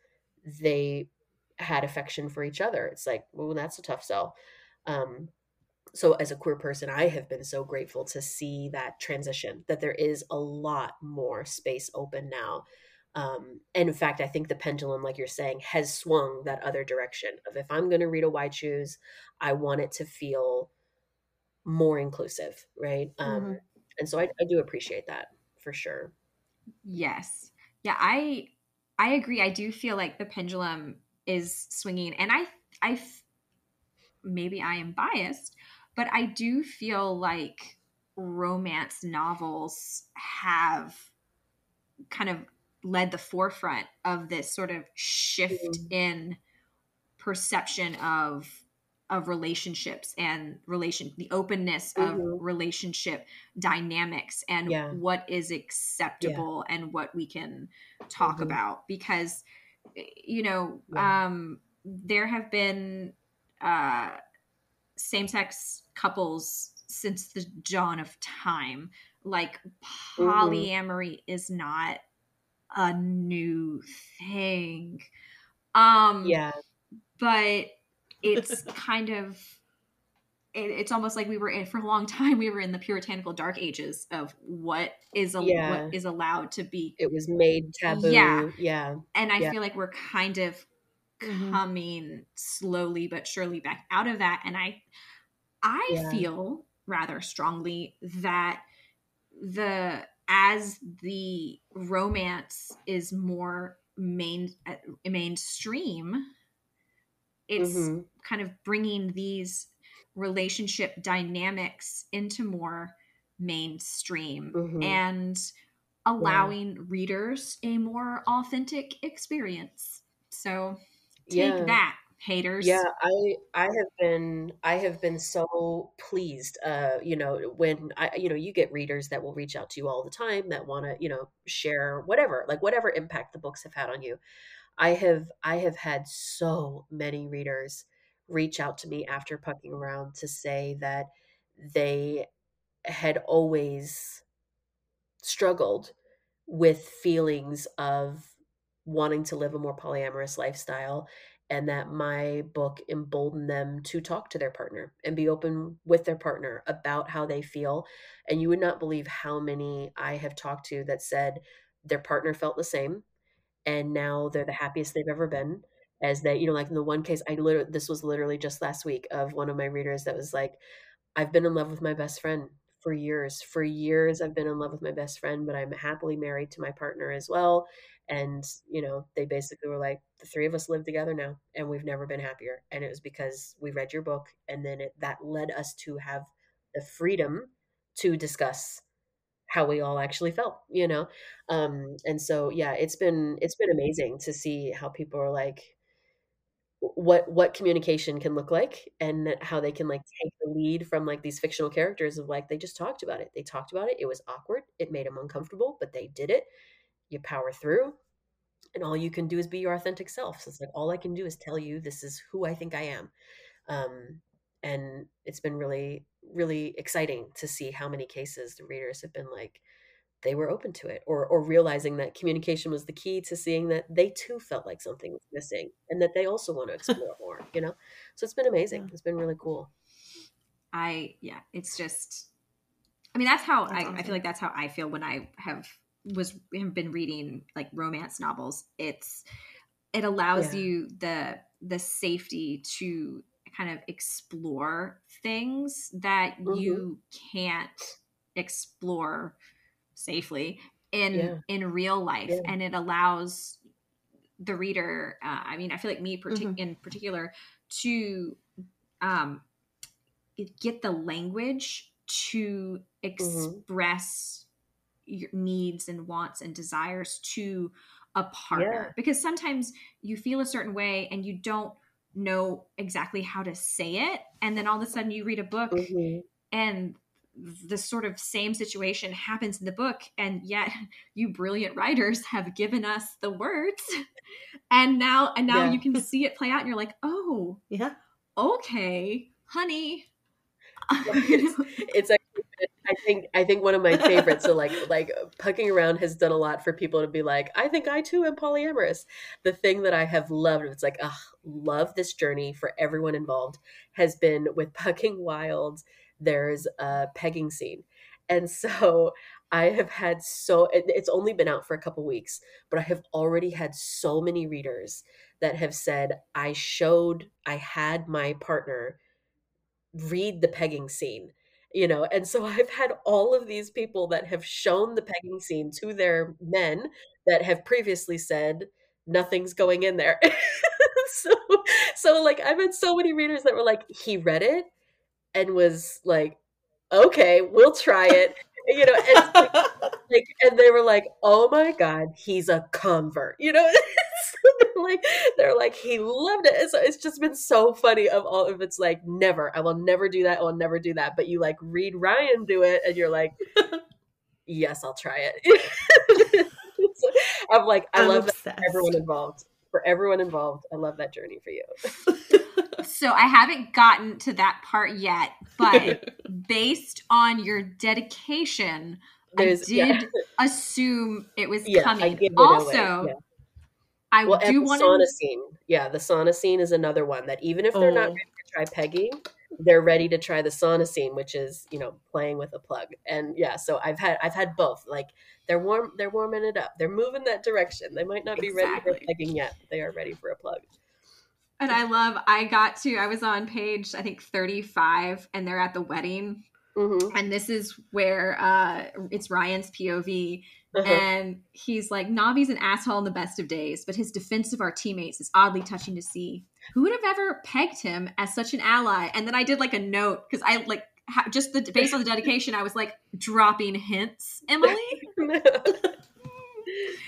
they had affection for each other, it's like, well, that's a tough sell. Um, so as a queer person, I have been so grateful to see that transition, that there is a lot more space open now. Um, and in fact, I think the pendulum, like you're saying, has swung that other direction of if I'm going to read a Why Choose, I want it to feel more inclusive, right? Um, mm-hmm. And so I, I do appreciate that for sure. Yes. Yeah, I I agree. I do feel like the pendulum is swinging. And I, I maybe I am biased, but I do feel like romance novels have kind of led the forefront of this sort of shift mm-hmm. in perception of of relationships and relation the openness mm-hmm. of relationship dynamics and yeah. what is acceptable yeah. and what we can talk mm-hmm. about, because you know yeah. um there have been uh same-sex couples since the dawn of time. Like polyamory mm-hmm. is not a new thing. Um, yeah. But it's kind of, it, it's almost like we were in, for a long time, we were in the puritanical dark ages of what is, a, yeah. what is allowed to be. It was made taboo. Yeah. yeah. And I yeah. feel like we're kind of mm-hmm. coming slowly but surely back out of that. And I, I yeah. feel rather strongly that the, as the romance is more main uh, mainstream, it's mm-hmm. kind of bringing these relationship dynamics into more mainstream. Mm-hmm. And allowing yeah. readers a more authentic experience. So take yeah. that, haters. Yeah, I I have been I have been so pleased. Uh, you know, when I you know, you get readers that will reach out to you all the time that want to, you know, share whatever, like whatever impact the books have had on you. I have I have had so many readers reach out to me after Pucking Around to say that they had always struggled with feelings of wanting to live a more polyamorous lifestyle, and that my book emboldened them to talk to their partner and be open with their partner about how they feel. And you would not believe how many I have talked to that said their partner felt the same, and now they're the happiest they've ever been. As they, you know, like in the one case, I literally, this was literally just last week, of one of my readers that was like, I've been in love with my best friend for years. For years, I've been in love with my best friend, but I'm happily married to my partner as well. And, you know, they basically were like, the three of us live together now, and we've never been happier. And it was because we read your book, and then it, that led us to have the freedom to discuss how we all actually felt, you know? Um, and so, yeah, it's been, it's been amazing to see how people are like, what, what communication can look like, and how they can like take the lead from like these fictional characters of like, they just talked about it. They talked about it. It was awkward. It made them uncomfortable, but they did it. You power through, and all you can do is be your authentic self. So it's like, all I can do is tell you, this is who I think I am. Um, and it's been really, really exciting to see how many cases the readers have been like, they were open to it, or or realizing that communication was the key to seeing that they too felt like something was missing, and that they also want to explore more, you know? So it's been amazing. Yeah. It's been really cool. I, yeah, it's just, I mean, that's how that's I, awesome. I feel like that's how I feel when I have was, have been reading like romance novels. It's, it allows yeah. you the, the safety to kind of explore things that mm-hmm. you can't explore safely in yeah. in real life, yeah. and it allows the reader uh, I mean I feel like me partic- mm-hmm. in particular to um get the language to express mm-hmm. your needs and wants and desires to a partner, yeah. because sometimes you feel a certain way and you don't know exactly how to say it, and then all of a sudden you read a book mm-hmm. and the sort of same situation happens in the book, and yet you brilliant writers have given us the words, and now and now yeah. you can see it play out, and you're like, oh yeah, okay, honey. It's, it's like, I think I think one of my favorites. So like like Pucking Around has done a lot for people to be like, I think I too am polyamorous. The thing that I have loved, it's like, ugh, love this journey for everyone involved, has been with Pucking Wild. There's a pegging scene. And so I have had so, it's only been out for a couple weeks, but I have already had so many readers that have said, I showed, I had my partner read the pegging scene, you know? And so I've had all of these people that have shown the pegging scene to their men that have previously said, nothing's going in there. so, so like, I've had so many readers that were like, he read it and was like, okay, we'll try it. You know, and, like, and they were like, oh my God, he's a convert, you know? So they're like, they're like, he loved it. And so it's just been so funny of all of it's like, never, I will never do that. I will never do that. But you like read Ryan do it and you're like, yes, I'll try it. So I'm like, I I'm love obsessed. That for everyone involved. For everyone involved. I love that journey for you. So I haven't gotten to that part yet, but based on your dedication, There's, I did yeah. assume it was yeah, coming. I also, yeah. I well, do want to... sauna scene. Yeah, the sauna scene is another one that even if they're oh. not ready to try pegging, they're ready to try the sauna scene, which is, you know, playing with a plug. And yeah, so I've had I've had both. Like they're warm, they're warming it up. They're moving that direction. They might not be exactly. ready for pegging yet. But they are ready for a plug. And I love, I got to, I was on page, I think thirty-five, and they're at the wedding. Mm-hmm. And this is where uh, it's Ryan's P O V. Uh-huh. And he's like, Navi's an asshole in the best of days, but his defense of our teammates is oddly touching to see. Who would have ever pegged him as such an ally? And then I did like a note because I like how, just the based on the dedication, I was like dropping hints, Emily.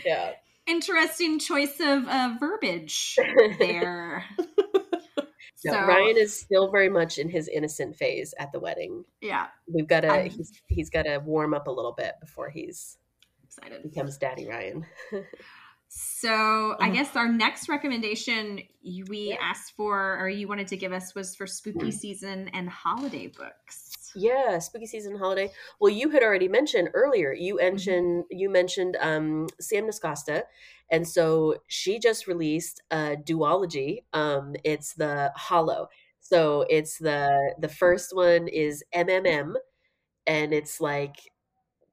Yeah. Interesting choice of uh, verbiage there. So. No, Ryan is still very much in his innocent phase at the wedding. Yeah. We've got to, he's, he's got to warm up a little bit before he's excited. Becomes Daddy Ryan. So I guess our next recommendation we yeah. asked for, or you wanted to give us, was for spooky season and holiday books. Yeah, spooky season, holiday. Well, you had already mentioned earlier. You mentioned mm-hmm. you mentioned um, C M. Nascosta, and so she just released a duology. Um, it's the Hollow. So it's the the first one is M M M, and it's like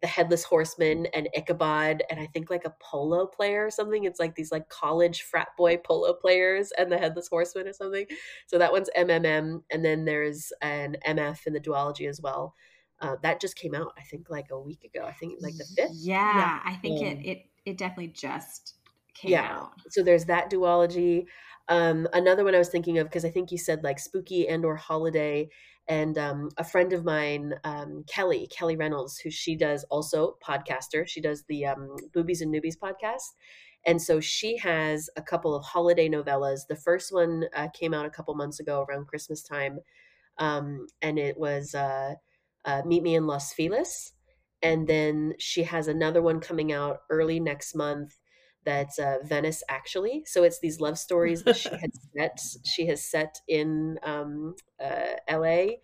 the Headless Horseman and Ichabod and I think like a polo player or something. It's like these like college frat boy polo players and the Headless Horseman or something. So that one's M M M, and then there's an M F in the duology as well. Uh, that just came out I think like a week ago. I think like the fifth. Yeah, yeah. I think yeah. it it it definitely just came yeah. out. So there's that duology. Um, another one I was thinking of, because I think you said like spooky and or holiday, and um, a friend of mine, um, Kelly, Kelly Reynolds, who she does also podcaster. She does the um, Boobies and Newbies podcast. And so she has a couple of holiday novellas. The first one uh, came out a couple months ago around Christmas time. Um, and it was uh, uh, Meet Me in Los Feliz. And then she has another one coming out early next month. That's uh, Venice, actually. So it's these love stories that she had set. She has set in um, uh, L A,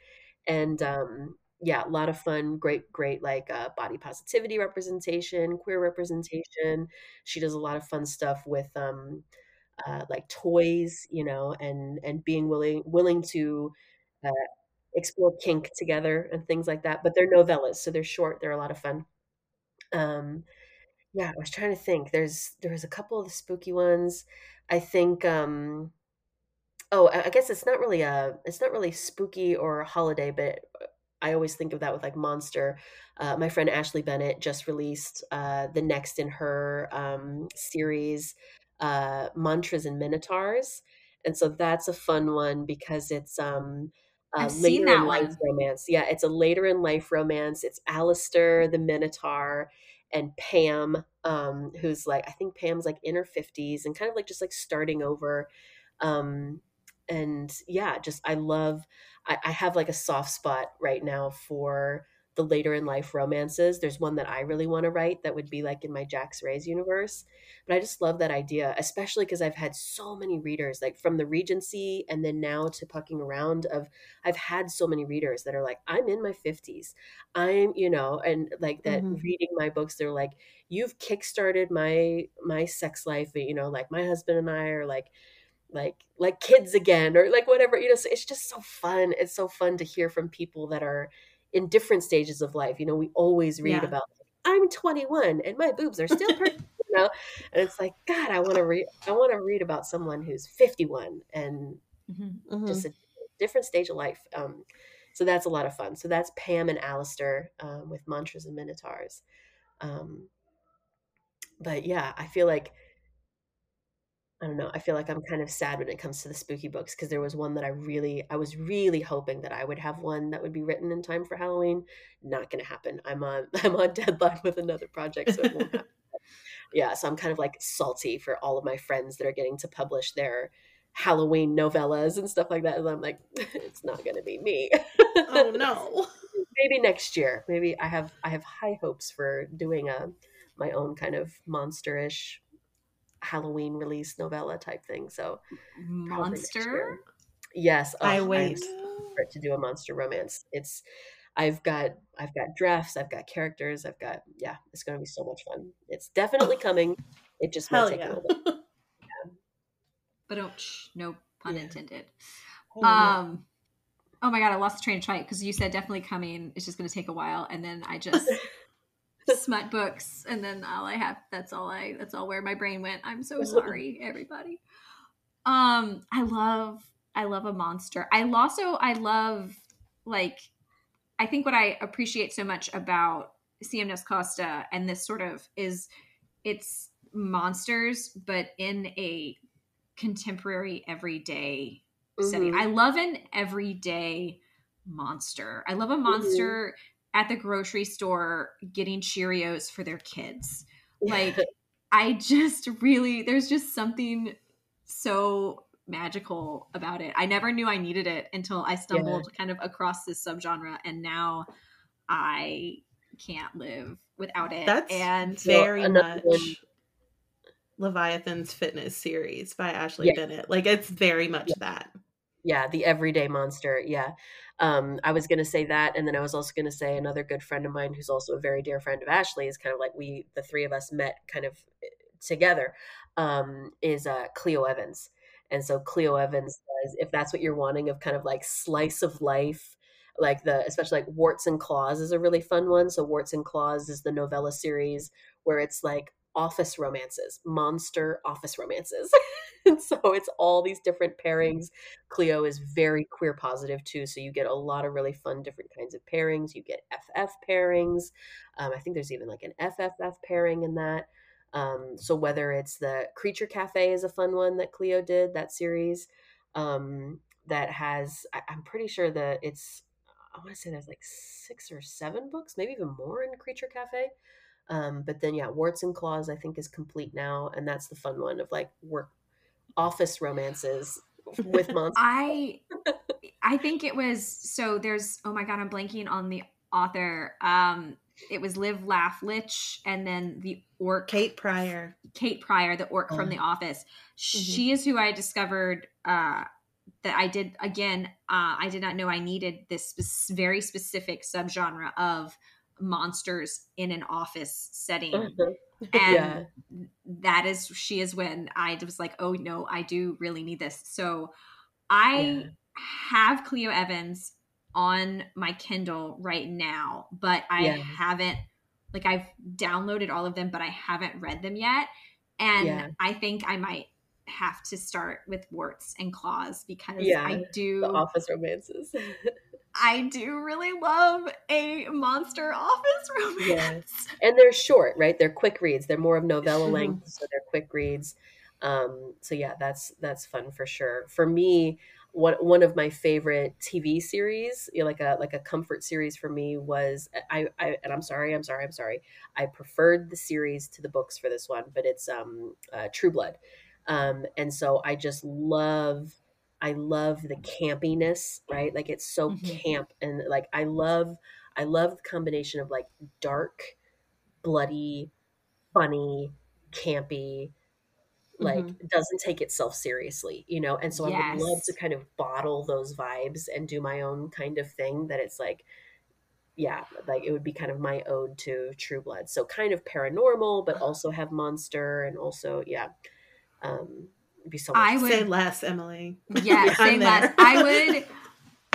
and um, yeah, a lot of fun. Great, great like uh, body positivity representation, queer representation. She does a lot of fun stuff with um, uh, like toys, you know, and and being willing willing to uh, explore kink together and things like that. But they're novellas, so they're short. They're a lot of fun. Um, Yeah, I was trying to think. There's there was a couple of the spooky ones. I think. Um, oh, I guess it's not really a it's not really spooky or a holiday, but I always think of that with like monster. Uh, my friend Ashley Bennett just released uh, the next in her um, series, uh, Mantras and Minotaurs, and so that's a fun one because it's. Um, Uh, I've seen that one. Romance. Yeah, it's a later in life romance. It's Alistair, the Minotaur, and Pam, um, who's like, I think Pam's like in her fifties and kind of like just like starting over. Um, and yeah, just I love, I, I have like a soft spot right now for the later in life romances. There's one that I really want to write that would be like in my Jax Reyes universe. But I just love that idea, especially because I've had so many readers, like from the Regency and then now to Pucking Around of, I've had so many readers that are like, I'm in my fifties. I'm, you know, and like that mm-hmm. reading my books, they're like, you've kickstarted my, my sex life. You know, like my husband and I are like, like, like kids again, or like whatever, you know, so it's just so fun. It's so fun to hear from people that are in different stages of life. You know, we always read yeah. about, I'm twenty-one and my boobs are still perfect, you know? And it's like, God, I want to read, I want to read about someone who's fifty-one and mm-hmm. just a different stage of life. Um, so that's a lot of fun. So that's Pam and Alistair um, with Mantras and Minotaurs. Um, but yeah, I feel like, I don't know. I feel like I'm kind of sad when it comes to the spooky books, because there was one that I really, I was really hoping that I would have one that would be written in time for Halloween. Not going to happen. I'm on, I'm on deadline with another project, so it won't happen. Yeah, so I'm kind of like salty for all of my friends that are getting to publish their Halloween novellas and stuff like that. And I'm like, it's not going to be me. Oh no. Maybe next year. Maybe I have, I have high hopes for doing a my own kind of monster-ish Halloween release novella type thing. So monster, yes. Oh, I wait for it to do a monster romance. It's I've got I've got drafts, I've got characters, I've got yeah. It's going to be so much fun. It's definitely coming. It just might take yeah. a little bit. Yeah. But oh, no pun yeah. intended. Oh, um, yeah. oh my god, I lost the train of thought because you said definitely coming. It's just going to take a while, and then I just. Smut books, and then all I have that's all I that's all where my brain went. I'm so sorry, everybody. um I love I love a monster. I also I love like I think what I appreciate so much about C M. Nascosta and this sort of is it's monsters but in a contemporary everyday mm-hmm. setting. I love an everyday monster. I love a monster mm-hmm. at the grocery store getting Cheerios for their kids. Like, I just really, there's just something so magical about it. I never knew I needed it until I stumbled yeah. kind of across this subgenre, and now I can't live without it. That's and very much one. Leviathan's Fitness series by Ashley yeah. Bennett. Like, it's very much yeah. that. Yeah, the everyday monster. Yeah. Um, I was going to say that. And then I was also going to say another good friend of mine who's also a very dear friend of Ashley is kind of like we, the three of us met kind of together, um, is uh, Clio Evans. And so Clio Evans says, if that's what you're wanting of kind of like slice of life, like the, especially like Warts and Claws is a really fun one. So Warts and Claws is the novella series where it's like office romances, monster office romances. And so it's all these different pairings. Clio is very queer positive too. So you get a lot of really fun, different kinds of pairings. You get F F pairings. Um, I think there's even like an F F F pairing in that. Um, so whether it's the Creature Cafe is a fun one that Clio did, that series um, that has, I, I'm pretty sure that it's, I want to say there's like six or seven books, maybe even more in Creature Cafe. Um, but then, yeah, Warts and Claws, I think, is complete now. And that's the fun one of like work office romances with monsters. I I think it was, so there's, oh my God, I'm blanking on the author. Um, it was Live, Laugh, Lich, and then the orc. Kate Pryor. Kate Pryor, the orc oh. from The Office. Mm-hmm. She is who I discovered uh, that I did, again, uh, I did not know I needed this spe- very specific subgenre of monsters in an office setting. Mm-hmm. And yeah. that is, she is when I was like, oh no, I do really need this. So I yeah. have Clio Evans on my Kindle right now, but I yeah. haven't, like I've downloaded all of them, but I haven't read them yet. And yeah. I think I might have to start with Warts and Claws because yeah. I do. The office romances. I do really love a monster office romance. Yes. And they're short, right? They're quick reads. They're more of novella length, so they're quick reads. Um, so yeah, that's that's fun for sure. For me, one one of my favorite T V series, you know, like a like a comfort series for me was I, I and I'm sorry, I'm sorry, I'm sorry. I preferred the series to the books for this one, but it's um, uh, True Blood, um, and so I just love. I love the campiness, right? Like it's so mm-hmm. camp, and like I love, I love the combination of like dark, bloody, funny, campy. Like mm-hmm. doesn't take itself seriously, you know. And so yes. I would love to kind of bottle those vibes and do my own kind of thing. That it's like, yeah, like it would be kind of my ode to True Blood. So kind of paranormal, but also have monster, and also yeah. Um, be so much. I would say less, Emily. Yeah, say less. I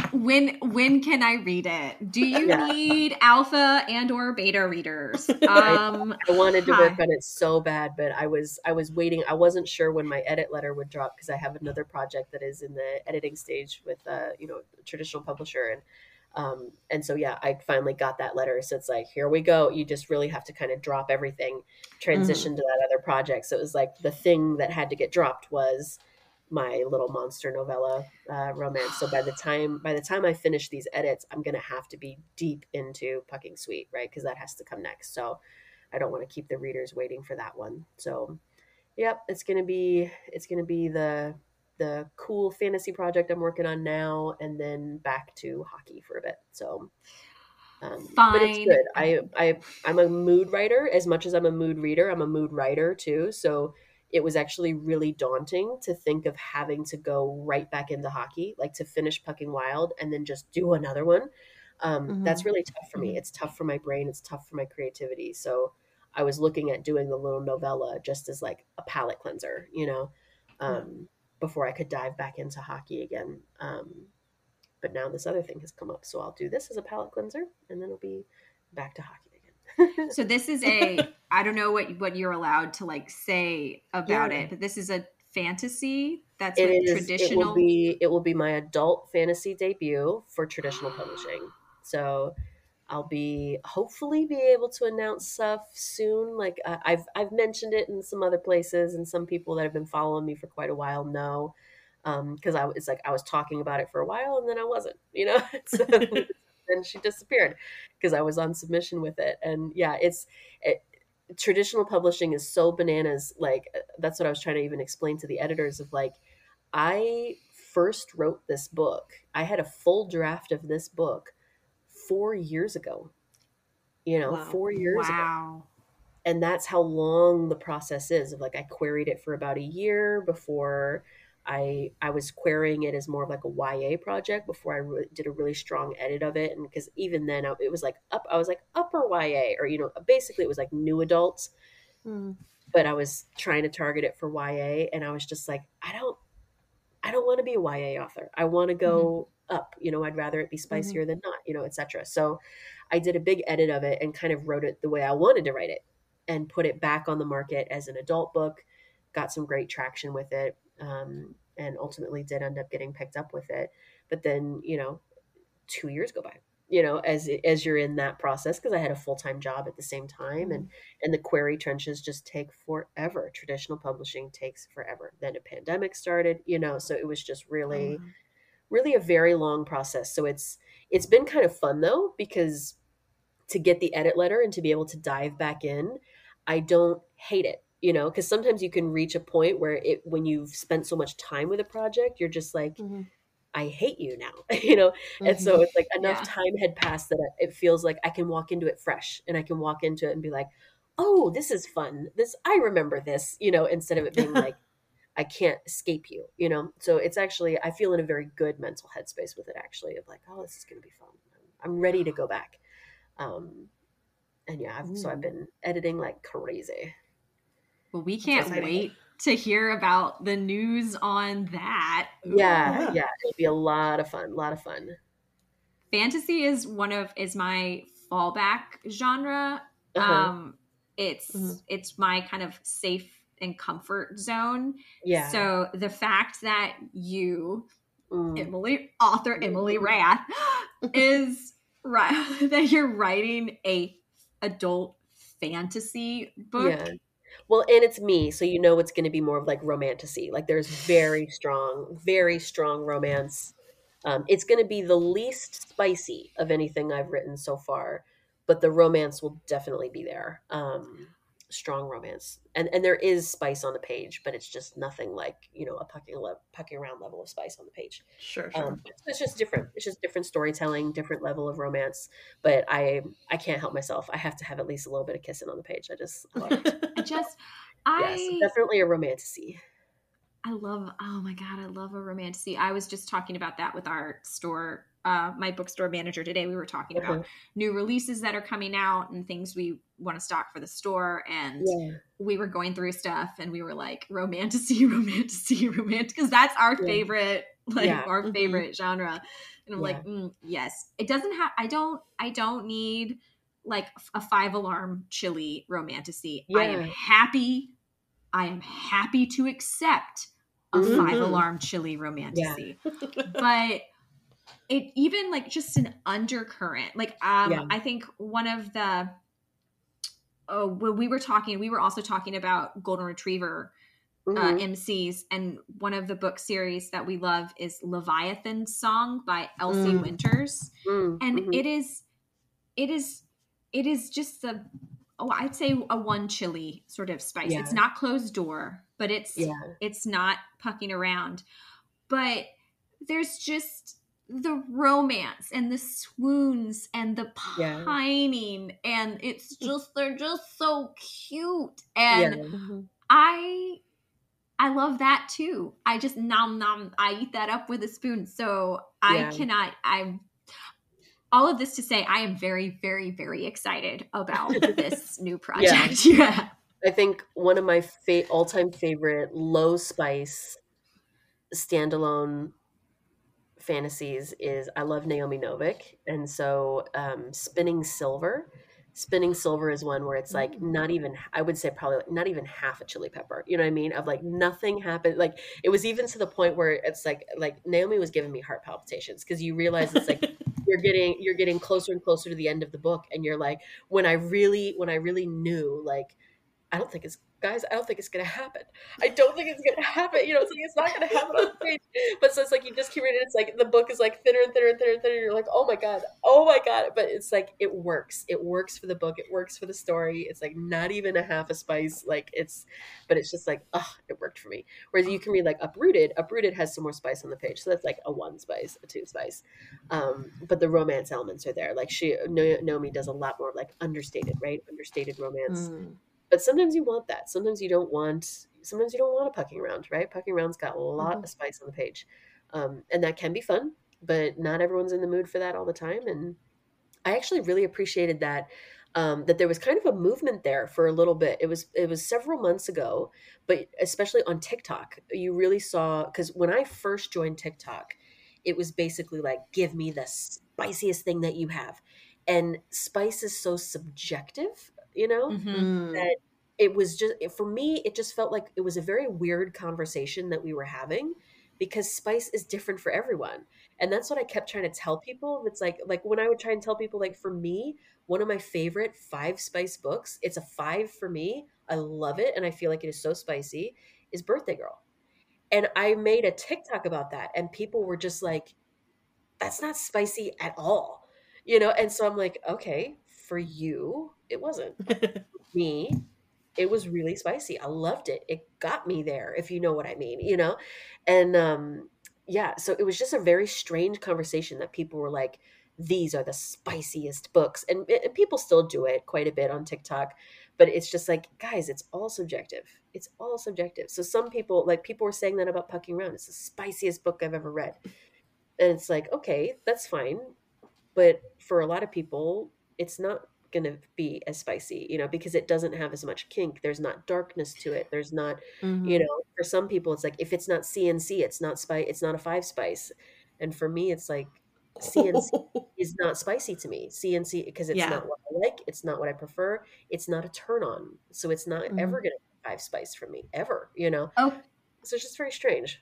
would. When when can I read it? Do you yeah. need alpha and or beta readers? Um, I, I wanted to hi. work on it so bad, but I was I was waiting. I wasn't sure when my edit letter would drop because I have another project that is in the editing stage with uh, you know a traditional publisher and. Um, and so, yeah, I finally got that letter. So it's like, here we go. You just really have to kind of drop everything, transition mm. to that other project. So it was like the thing that had to get dropped was my little monster novella uh, romance. So by the time by the time I finish these edits, I'm going to have to be deep into Pucking Sweet, right? Because that has to come next. So I don't want to keep the readers waiting for that one. So, yep, it's going to be it's going to be the the cool fantasy project I'm working on now, and then back to hockey for a bit. So, um, Fine. But it's good. I, I, I'm a mood writer as much as I'm a mood reader. I'm a mood writer too. So it was actually really daunting to think of having to go right back into hockey, like to finish Pucking Wild and then just do another one. Um, mm-hmm. That's really tough for me. It's tough for my brain. It's tough for my creativity. So I was looking at doing the little novella just as like a palate cleanser, you know, um, mm-hmm. before I could dive back into hockey again. Um, but now this other thing has come up. So I'll do this as a palate cleanser and then it'll be back to hockey again. So this is a, I don't know what, what you're allowed to like say about yeah. it, but this is a fantasy. That's it what is, traditional. It will be, it will be my adult fantasy debut for traditional publishing. So I'll be hopefully be able to announce stuff soon. Like uh, I've I've mentioned it in some other places, and some people that have been following me for quite a while know. Um, cause I was like, I was talking about it for a while and then I wasn't, you know, so then she disappeared cause I was on submission with it. And yeah, it's it, traditional publishing is so bananas. Like that's what I was trying to even explain to the editors of like, I first wrote this book. I had a full draft of this book four years ago, you know, wow. four years wow. ago. And that's how long the process is of like, I queried it for about a year before I I was querying it as more of like a Y A project before I re- did a really strong edit of it. And because even then I, it was like up, I was like upper Y A or, you know, basically it was like new adults, mm. but I was trying to target it for Y A. And I was just like, I don't, I don't want to be a Y A author. I want to go mm-hmm. up, you know, I'd rather it be spicier mm-hmm. than not, you know, et cetera. So I did a big edit of it and kind of wrote it the way I wanted to write it and put it back on the market as an adult book, got some great traction with it. Um, and ultimately did end up getting picked up with it. But then, you know, two years go by, you know, as as you're in that process, because I had a full-time job at the same time. And, and the query trenches just take forever. Traditional publishing takes forever. Then a pandemic started, you know, so it was just really, mm-hmm. really a very long process. So it's it's been kind of fun, though, because to get the edit letter and to be able to dive back in, I don't hate it. You know, because sometimes you can reach a point where it, when you've spent so much time with a project, you're just like, mm-hmm. I hate you now, you know? Mm-hmm. And so it's like enough yeah. time had passed that it feels like I can walk into it fresh and I can walk into it and be like, oh, this is fun. This, I remember this, you know, instead of it being like, I can't escape you, you know? So it's actually, I feel in a very good mental headspace with it actually of like, oh, this is going to be fun. I'm ready to go back. Um, and yeah, I've, so I've been editing like crazy. Well, we can't wait to hear about the news on that. Ooh. Yeah, yeah. It'll be a lot of fun, a lot of fun. Fantasy is one of, is my fallback genre. Uh-huh. Um, it's, mm-hmm. it's my kind of safe and comfort zone. Yeah. So the fact that you, mm. Emily, author Emily Rath, is, that you're writing a adult fantasy book. Yeah. Well, and it's me, so you know it's going to be more of like romantasy. Like there's very strong, very strong romance. Um, it's going to be the least spicy of anything I've written so far, but the romance will definitely be there. Um, strong romance. And and there is spice on the page, but it's just nothing like, you know, a pucking, le- pucking around level of spice on the page. Sure, sure. Um, so it's just different. It's just different storytelling, different level of romance. But I I can't help myself. I have to have at least a little bit of kissing on the page. I just love it. I just, I... Yes, definitely a romantasy. I love, oh my God, I love a romantasy. I was just talking about that with our store, uh, my bookstore manager today. We were talking mm-hmm. about new releases that are coming out and things we want to stock for the store. And yeah. we were going through stuff and we were like, romantasy, romantasy, romantic, because that's our yeah. favorite, like yeah. our mm-hmm. favorite genre. And I'm yeah. like, mm, yes, it doesn't have, I don't, I don't need like a five alarm chili romantasy. Yeah. I am happy. I am happy to accept a mm-hmm. five alarm chili romantasy, yeah. but it even like just an undercurrent. Like, um, yeah. I think one of the, oh, when we were talking, we were also talking about Golden Retriever mm-hmm. uh, M Cs. And one of the book series that we love is Leviathan Song by Elsie mm. Winters. Mm. And mm-hmm. it is, it is, it is just the, oh, I'd say a one chili sort of spice. Yeah. It's not closed door, but it's yeah. it's not pucking around. But there's just the romance and the swoons and the pining, yeah. and it's just they're just so cute. And yeah. mm-hmm. I I love that too. I just nom nom. I eat that up with a spoon. So yeah. I cannot. I'm. All of this to say, I am very, very, very excited about this new project. Yeah. yeah. I think one of my fa- all-time favorite low spice standalone fantasies is I love Naomi Novik. And so um, Spinning Silver. Spinning Silver is one where it's like mm-hmm. not even, I would say probably like not even half a chili pepper. You know what I mean? Of like nothing happened. Like it was even to the point where it's like, like Naomi was giving me heart palpitations because you realize it's like, You're getting you're getting closer and closer to the end of the book, and you're like, when I really when I really knew, like, I don't think it's guys, I don't think it's going to happen. I don't think it's going to happen. You know, it's like, it's not going to happen on stage. But so it's like, you just keep reading it. It's like, the book is like thinner and thinner and thinner and thinner. You're like, oh my God, oh my God. But it's like, it works. It works for the book. It works for the story. It's like not even a half a spice. Like it's, but it's just like, oh, it worked for me. Whereas you can read like Uprooted. Uprooted has some more spice on the page. So that's like a one spice, a two spice. Um, but the romance elements are there. Like she, Nomi does a lot more like understated, right? Understated romance. Mm. But sometimes you want that. Sometimes you don't want, sometimes you don't want a pucking round, right? Pucking round's got a lot mm-hmm. of spice on the page. Um, and that can be fun, but not everyone's in the mood for that all the time. And I actually really appreciated that, um, that there was kind of a movement there for a little bit. It was, it was several months ago, but especially on TikTok, you really saw, because when I first joined TikTok, it was basically like, give me the spiciest thing that you have. And spice is so subjective, you know, mm-hmm. that it was just, for me, it just felt like it was a very weird conversation that we were having because spice is different for everyone. And that's what I kept trying to tell people. It's like, like when I would try and tell people, like for me, one of my favorite five spice books, it's a five for me. I love it. And I feel like it is so spicy, is Birthday Girl. And I made a TikTok about that. And people were just like, that's not spicy at all. You know? And so I'm like, okay, for you, it wasn't. Me, it was really spicy. I loved it. It got me there, if you know what I mean, you know? And um, yeah, so it was just a very strange conversation that people were like, these are the spiciest books. And, and people still do it quite a bit on TikTok, but it's just like, guys, it's all subjective. It's all subjective. So some people, like people were saying that about Pucking Round. It's the spiciest book I've ever read. And it's like, okay, that's fine. But for a lot of people, it's not going to be as spicy, you know, because it doesn't have as much kink. There's not darkness to it. There's not, mm-hmm. you know, for some people it's like, if it's not C N C, it's not spice, it's not a five spice. And for me, it's like C N C is not spicy to me. C N C, because it's yeah. not what I like. It's not what I prefer. It's not a turn on. So it's not mm-hmm. ever going to be five spice for me ever, you know? Oh. So it's just very strange.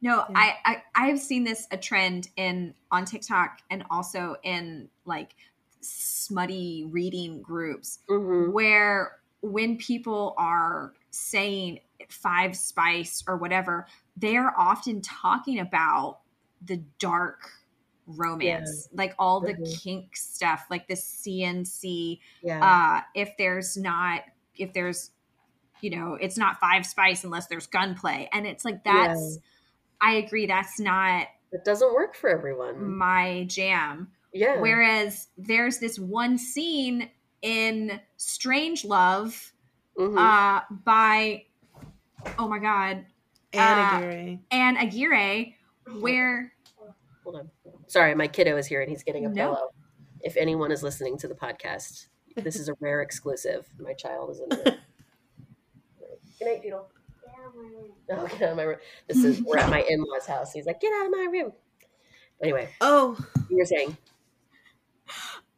No, yeah. I, I, I've seen this, a trend in on TikTok and also in like smutty reading groups mm-hmm. where when people are saying five spice or whatever, they're often talking about the dark romance, yeah. like all mm-hmm. the kink stuff, like the C N C. Yeah. Uh, if there's not, if there's, you know, it's not five spice unless there's gunplay. And it's like, that's, yeah. I agree. That's not, it doesn't work for everyone. My jam. Yeah. Whereas there's this one scene in Strange Love mm-hmm. uh, by, oh my God. Anne Aguirre. Uh, Anne Aguirre, where. Hold on. Sorry, my kiddo is here and he's getting a no. pillow. If anyone is listening to the podcast, this is a rare exclusive. My child is in there. Good night, Doodle. Get out of my room. Oh, get out of my room. This is, we're at my in-laws' house. He's like, get out of my room. Anyway. Oh. You were saying.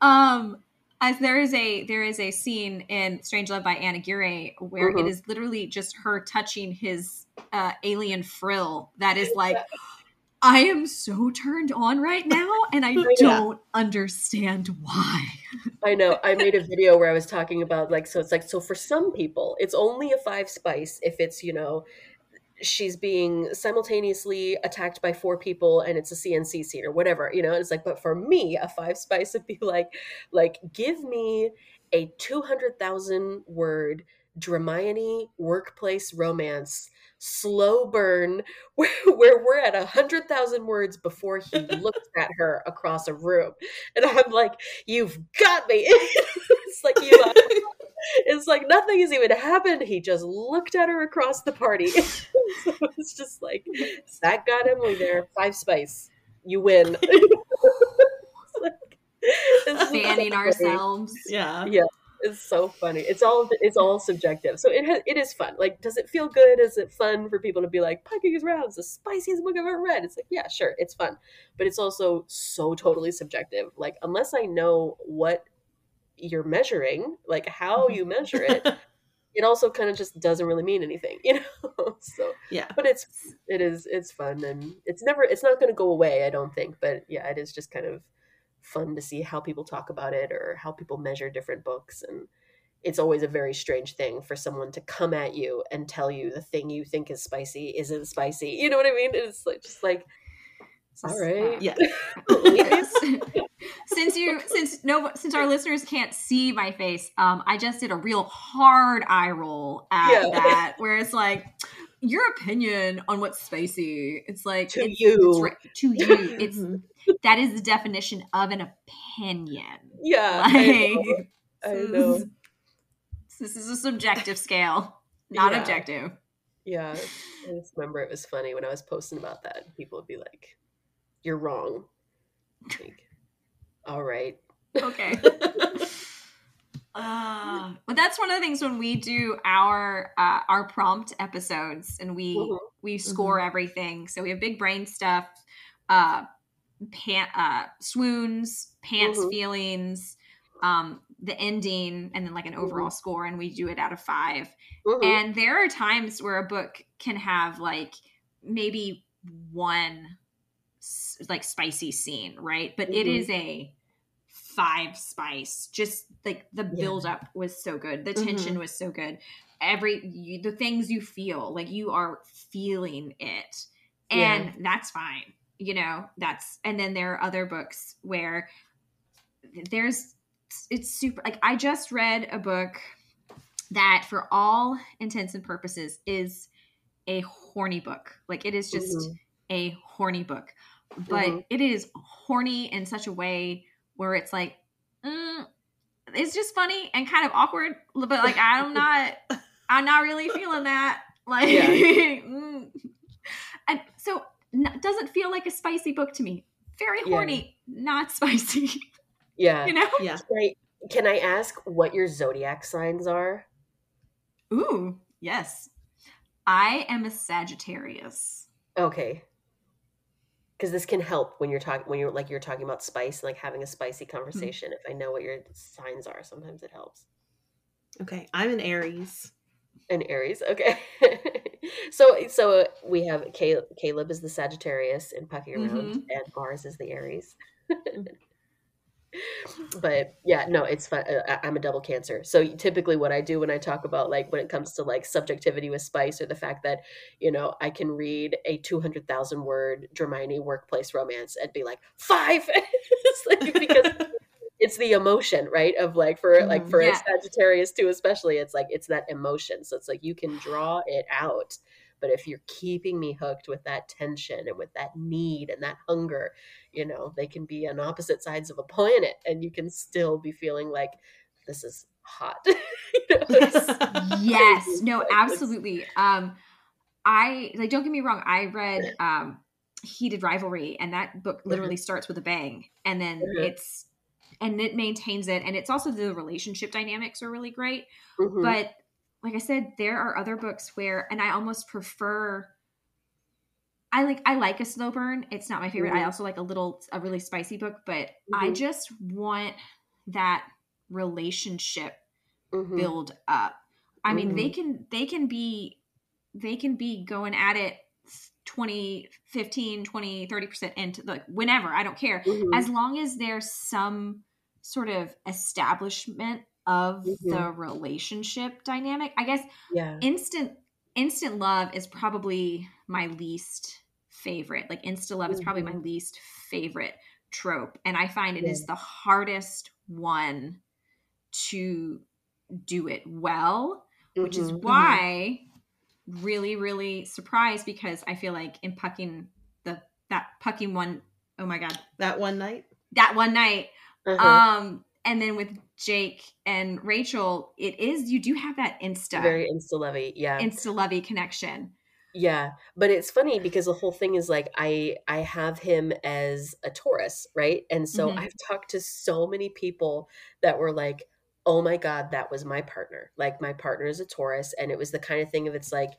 Um, as there is a there is a scene in Strange Love by Anne Aguirre where mm-hmm. it is literally just her touching his uh, alien frill that is like, I am so turned on right now, and I don't yeah. understand why. I know. I made a video where I was talking about like, so it's like, so for some people, it's only a five spice if it's, you know, she's being simultaneously attacked by four people and it's a C N C scene or whatever, you know, and it's like, but for me, a five spice would be like, like, give me a two hundred thousand word Dramione workplace romance, slow burn where, where we're at a hundred thousand words before he looks at her across a room. And I'm like, you've got me. It's like, you are. It's like nothing has even happened. He just looked at her across the party. So it's just like, that got Emily there. Five spice. You win. It's like, it's fanning so ourselves. Yeah. Yeah. It's so funny. It's all it's all subjective. So it ha- it is fun. Like, does it feel good? Is it fun for people to be like, Pucking Around is the spiciest book I've ever read? It's like, yeah, sure. It's fun. But it's also so totally subjective. Like, unless I know what you're measuring, like how you measure it, it also kind of just doesn't really mean anything, you know? So yeah, but it's, it is, it's fun, and it's never, it's not going to go away, I don't think, but yeah, it is just kind of fun to see how people talk about it or how people measure different books. And it's always a very strange thing for someone to come at you and tell you the thing you think is spicy isn't spicy. You know what I mean? It's like, just like, all right. Yeah. Since you, since no, since our listeners can't see my face, um, I just did a real hard eye roll at yeah. that, where it's like, your opinion on what's spicy. It's like to it's, you, it's right, to you. It's that is the definition of an opinion. Yeah, like, I know. I know. This is a subjective scale, not yeah. objective. Yeah, I just remember it was funny when I was posting about that. People would be like, "You're wrong." Like, all right. Okay. Uh, but that's one of the things when we do our uh, our prompt episodes, and we mm-hmm. we score mm-hmm. everything. So we have big brain stuff, uh, pant, uh, swoons, pants mm-hmm. feelings, um, the ending, and then like an overall mm-hmm. score. And we do it out of five. Mm-hmm. And there are times where a book can have like maybe one like spicy scene, right? But mm-hmm. it is a five spice, just like the yeah. buildup was so good, the tension mm-hmm. was so good, every you, the things you feel, like you are feeling it, and yeah. that's fine, you know. That's, and then there are other books where there's it's super like I just read a book that for all intents and purposes is a horny book, like it is just mm-hmm. a horny book, but mm-hmm. it is horny in such a way where it's like, mm, it's just funny and kind of awkward, but like, I'm not, I'm not really feeling that. Like, yeah. mm. And so n- doesn't feel like a spicy book to me. Very horny, yeah. not spicy. Yeah. You know? Yeah. Can I, can I ask what your zodiac signs are? Ooh, yes. I am a Sagittarius. Okay. Because this can help when you're talking, when you're like you're talking about spice, like having a spicy conversation. Mm-hmm. If I know what your signs are, sometimes it helps. Okay, I'm an Aries. An Aries, okay. so, so we have Caleb, Caleb is the Sagittarius in Pucking Around, mm-hmm. and Mars is the Aries. But yeah, no, it's fun. I'm a double Cancer. So typically what I do when I talk about like when it comes to like subjectivity with spice, or the fact that, you know, I can read a two hundred thousand word Dramini workplace romance and be like five. It's like, because it's the emotion, right? Of like for mm-hmm, like for yeah. a Sagittarius too, especially, it's like it's that emotion. So it's like you can draw it out. But if you're keeping me hooked with that tension and with that need and that hunger, you know, they can be on opposite sides of a planet and you can still be feeling like this is hot. You know? Yes. Yes. No, absolutely. Um, I like, don't get me wrong. I read um, Heated Rivalry, and that book literally mm-hmm. starts with a bang, and then mm-hmm. it's, and it maintains it. And it's also the relationship dynamics are really great, mm-hmm. but like I said, there are other books where, and I almost prefer, I like, I like a slow burn. It's not my favorite. Mm-hmm. I also like a little, a really spicy book, but mm-hmm. I just want that relationship mm-hmm. build up. I mm-hmm. mean, they can, they can be, they can be going at it twenty, fifteen, twenty, thirty percent into like whenever, I don't care. Mm-hmm. As long as there's some sort of establishment of mm-hmm. the relationship dynamic, I guess. Yeah. Instant instant love is probably my least favorite. Like insta love mm-hmm. is probably my least favorite trope, and I find it yeah. is the hardest one to do it well, mm-hmm. which is why mm-hmm. really really surprised, because I feel like in Pucking the that Pucking one, oh my god, that one night, that one night, uh-huh. um and then with Jake and Rachel, it is, you do have that insta. Very insta-lovey, yeah. Insta-lovey connection. Yeah, but it's funny because the whole thing is like, I I have him as a Taurus, right? And so mm-hmm. I've talked to so many people that were like, oh my God, that was my partner. Like my partner is a Taurus, and it was the kind of thing of it's like,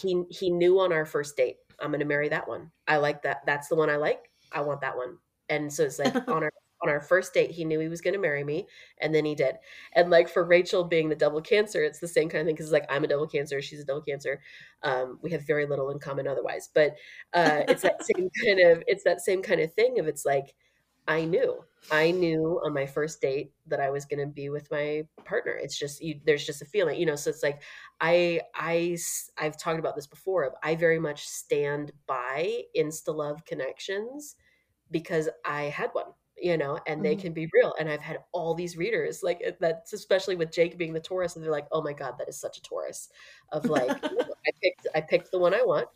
he he knew on our first date, I'm going to marry that one. I like that. That's the one I like. I want that one. And so it's like on our on our first date, he knew he was going to marry me, and then he did. And like for Rachel being the double Cancer, it's the same kind of thing, because like I'm a double Cancer, she's a double Cancer. Um, we have very little in common otherwise, but uh, it's that same kind of it's that same kind of thing of it's like I knew, I knew on my first date that I was going to be with my partner. It's just, you, there's just a feeling, you know, so it's like, I, I, I've talked about this before. Of I very much stand by insta-love connections because I had one, you know, and mm-hmm. they can be real. And I've had all these readers like that's, especially with Jake being the Taurus, and they're like, oh my God, that is such a Taurus of like, I picked, I picked the one I want.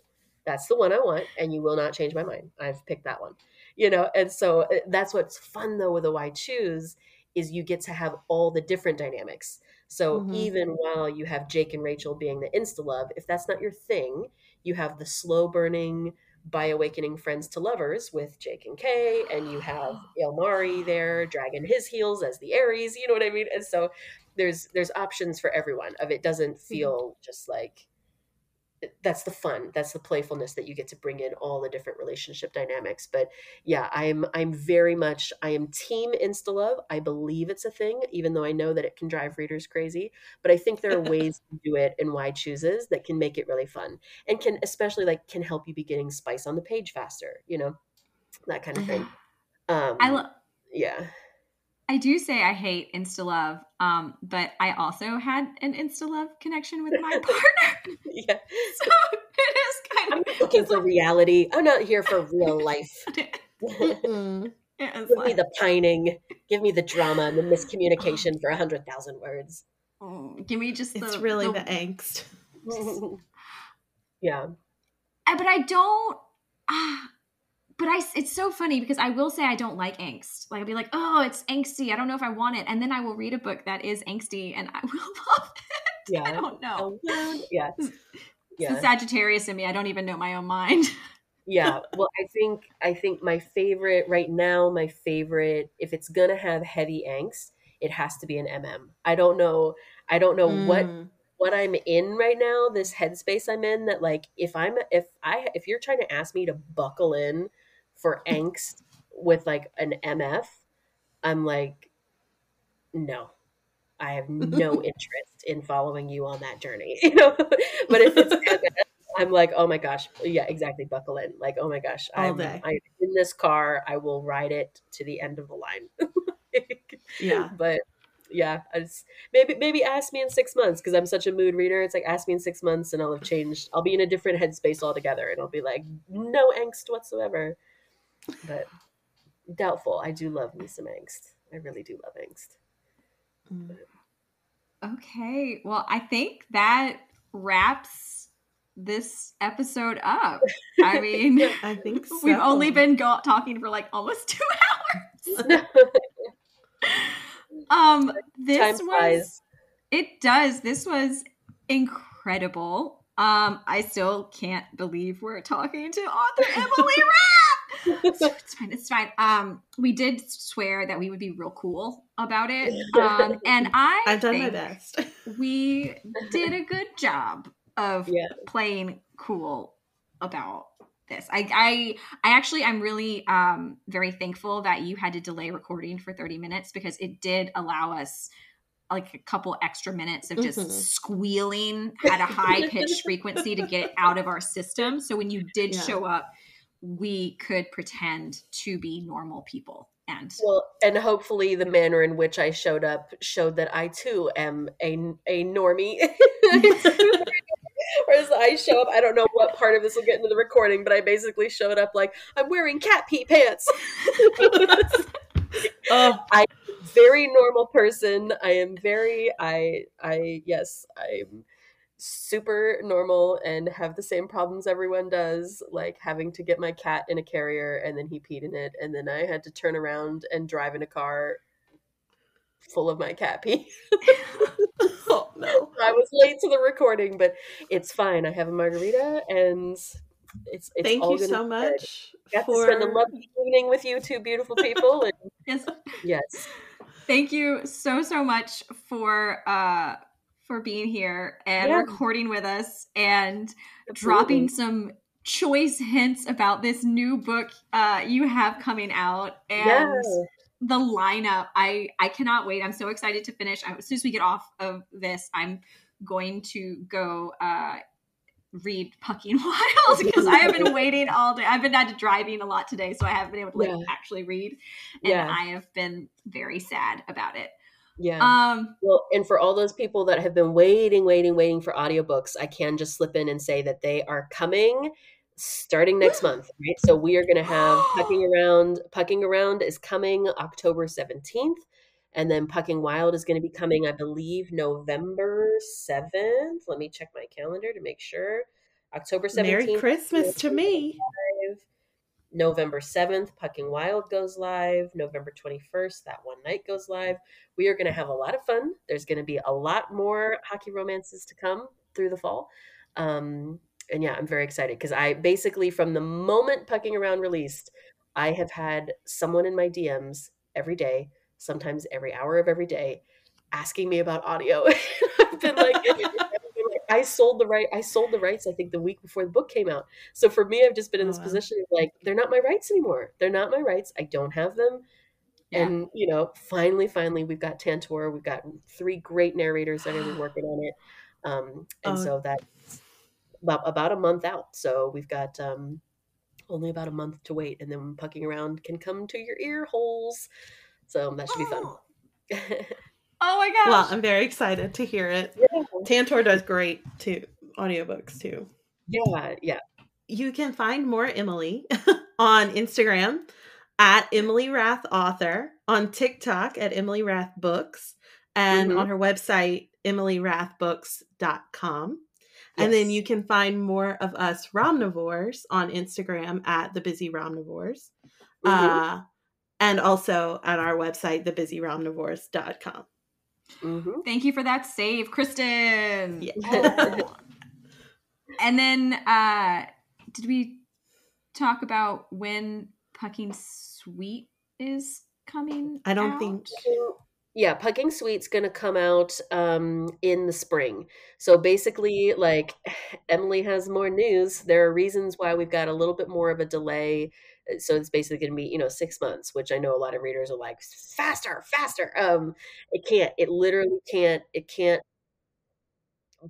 That's the one I want. And you will not change my mind. I've picked that one. You know, and so that's what's fun though with the Why Choose is you get to have all the different dynamics. So mm-hmm. even while you have Jake and Rachel being the insta love, if that's not your thing, you have the slow burning by awakening friends to lovers with Jake and Kay, and you have Ilmari there dragging his heels as the Aries. You know what I mean? And so there's there's options for everyone. Of it doesn't feel mm-hmm. just like. That's the fun. That's the playfulness that you get to bring in all the different relationship dynamics. But yeah, I'm, I'm very much, I am team insta-love. I believe it's a thing, even though I know that it can drive readers crazy, but I think there are ways to do it and Why Chooses that can make it really fun and can especially like can help you be getting spice on the page faster, you know, that kind of thing. Um, I lo- yeah. I do say I hate insta-love, um, but I also had an insta-love connection with my partner. Yeah. So it is kind I'm of... I'm looking for reality. I'm not here for real life. Mm-hmm. Give like... me the pining. Give me the drama and the miscommunication for one hundred thousand words. Oh, give me just the... It's really the, the angst. Yeah. I, but I don't... Uh, But I, it's so funny because I will say I don't like angst. Like I'll be like, oh, it's angsty. I don't know if I want it. And then I will read a book that is angsty and I will love it. Yeah. I don't know. Yeah. It's yeah. the Sagittarius in me. I don't even know my own mind. Yeah. Well, I think, I think my favorite right now, my favorite, if it's going to have heavy angst, it has to be an M M. I don't know. I don't know mm. what, what I'm in right now, this headspace I'm in that like, if I'm, if I, if you're trying to ask me to buckle in for angst with like an M F, I'm like, no, I have no interest in following you on that journey, you know. But if it's M F, I'm like, oh my gosh, yeah, exactly, buckle in, like, oh my gosh, I'm, I'm in this car, I will ride it to the end of the line. Like, yeah, but yeah, I just, maybe maybe ask me in six months because I'm such a mood reader. It's like ask me in six months and I'll have changed. I'll be in a different headspace altogether, and I'll be like, no angst whatsoever. But doubtful. I do love me some angst. I really do love angst. But. Okay. Well, I think that wraps this episode up. I mean, I think so. We've only been go- talking for like almost two hours. um, this Time was, flies. It does. This was incredible. Um, I still can't believe we're talking to author Emily Rath. It's fine. It's fine. Um, we did swear that we would be real cool about it, um, and I I've done my best. We did a good job of yeah. playing cool about this. I, I, I actually, I'm really um, very thankful that you had to delay recording for thirty minutes because it did allow us like a couple extra minutes of just mm-hmm. squealing at a high pitched frequency to get it out of our system. So when you did yeah. show up, we could pretend to be normal people. And well, and hopefully the manner in which I showed up showed that I too am a, a normie. Whereas I show up, I don't know what part of this will get into the recording, but I basically showed up like, I'm wearing cat pee pants. Oh, I'm a very normal person. I am very, I, I, yes, I'm super normal and have the same problems everyone does, like having to get my cat in a carrier and then he peed in it and then I had to turn around and drive in a car full of my cat pee. Oh no. I was late to the recording, but it's fine. I have a margarita and it's, it's thank all you gonna so much good. For spending a lovely evening with you two beautiful people. And yes. Yes. Thank you so so much for uh for being here and yeah. recording with us and Absolutely. Dropping some choice hints about this new book uh, you have coming out and yeah. the lineup. I, I cannot wait. I'm so excited to finish. I, as soon as we get off of this, I'm going to go uh, read Pucking Wild because I have been waiting all day. I've been out driving a lot today, so I haven't been able to like, yeah. actually read, and yeah. I have been very sad about it. Yeah. Um, well, and for all those people that have been waiting, waiting, waiting for audiobooks, I can just slip in and say that they are coming starting next month, right? So we are going to have Pucking Around. Pucking Around is coming October seventeenth. And then Pucking Wild is going to be coming, I believe, November seventh. Let me check my calendar to make sure. October seventeenth. Merry Christmas to me. November seventh, Pucking Wild goes live. November twenty-first, That One Night goes live. We are going to have a lot of fun. There's going to be a lot more hockey romances to come through the fall. Um, and yeah, I'm very excited because I basically, from the moment Pucking Around released, I have had someone in my D Ms every day, sometimes every hour of every day, asking me about audio. I've been like, I sold the right. I sold the rights, I think, the week before the book came out. So for me, I've just been in this oh, wow. position of like, they're not my rights anymore. They're not my rights. I don't have them. Yeah. And, you know, finally, finally, we've got Tantor. We've got three great narrators that are going to be working on it. Um, and oh. so that's about, about a month out. So we've got um, only about a month to wait. And then Pucking Around can come to your ear holes. So that should be fun. Oh, oh my gosh. Well, I'm very excited to hear it. Yeah. Tantor does great too, audiobooks too. Yeah, yeah. You can find more Emily on Instagram at Emily Rath Author, on TikTok at Emily Rath Books, and mm-hmm. on her website, emily rath books dot com. Yes. And then you can find more of us Romnivores on Instagram at The Busy Romnivores. Mm-hmm. Uh, And also on our website, the busy romnivores dot com. Mm-hmm. Thank you for that save, Kristen. Yeah. Oh. And then uh, did we talk about when Pucking Sweet is coming I don't out? think. Yeah, Pucking Sweet's going to come out um, in the spring. So basically, like, Emily has more news. There are reasons why we've got a little bit more of a delay. So it's basically going to be, you know, six months, which I know a lot of readers are like, faster, faster. Um, it can't, it literally can't, it can't.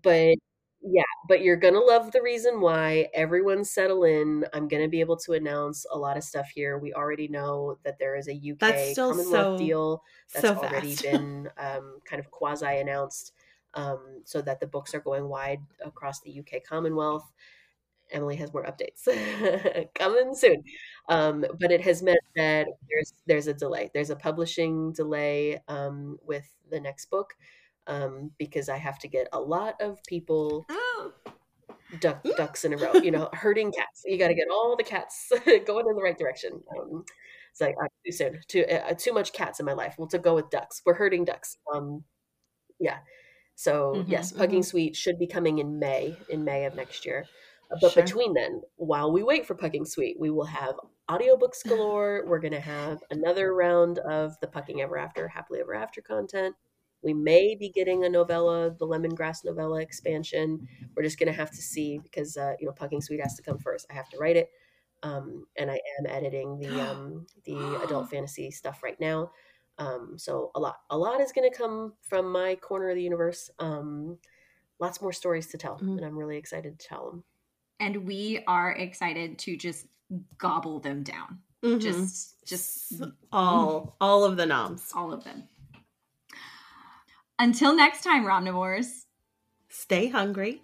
But yeah, but you're going to love the reason why. Everyone settle in. I'm going to be able to announce a lot of stuff here. We already know that there is a U K that's still Commonwealth so, deal that's so already been um, kind of quasi announced um, so that the books are going wide across the U K Commonwealth. Emily has more updates coming soon. Um, but it has meant that there's there's a delay. There's a publishing delay um, with the next book um, because I have to get a lot of people oh. duck, ducks in a row, you know, herding cats. You got to get all the cats going in the right direction. Um, it's like uh, too soon, too, uh, too much cats in my life. Well, to go with ducks. We're herding ducks. Um, yeah. So mm-hmm, yes, Pucking mm-hmm. Sweet should be coming in May, in May of next year. But sure. between then, while we wait for Pucking Sweet, we will have audiobooks galore. We're going to have another round of the Pucking Ever After, Happily Ever After content. We may be getting a novella, the Lemongrass novella expansion. We're just going to have to see because, uh, you know, Pucking Sweet has to come first. I have to write it. Um, and I am editing the um, the adult fantasy stuff right now. Um, so a lot, a lot is going to come from my corner of the universe. Um, lots more stories to tell. Mm-hmm. And I'm really excited to tell them. And we are excited to just gobble them down. Mm-hmm. Just, just all, all of the noms, all of them. Until next time, Romnivores, stay hungry,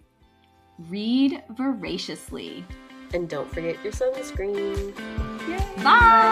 read voraciously, and don't forget your sunscreen. Yay. Bye.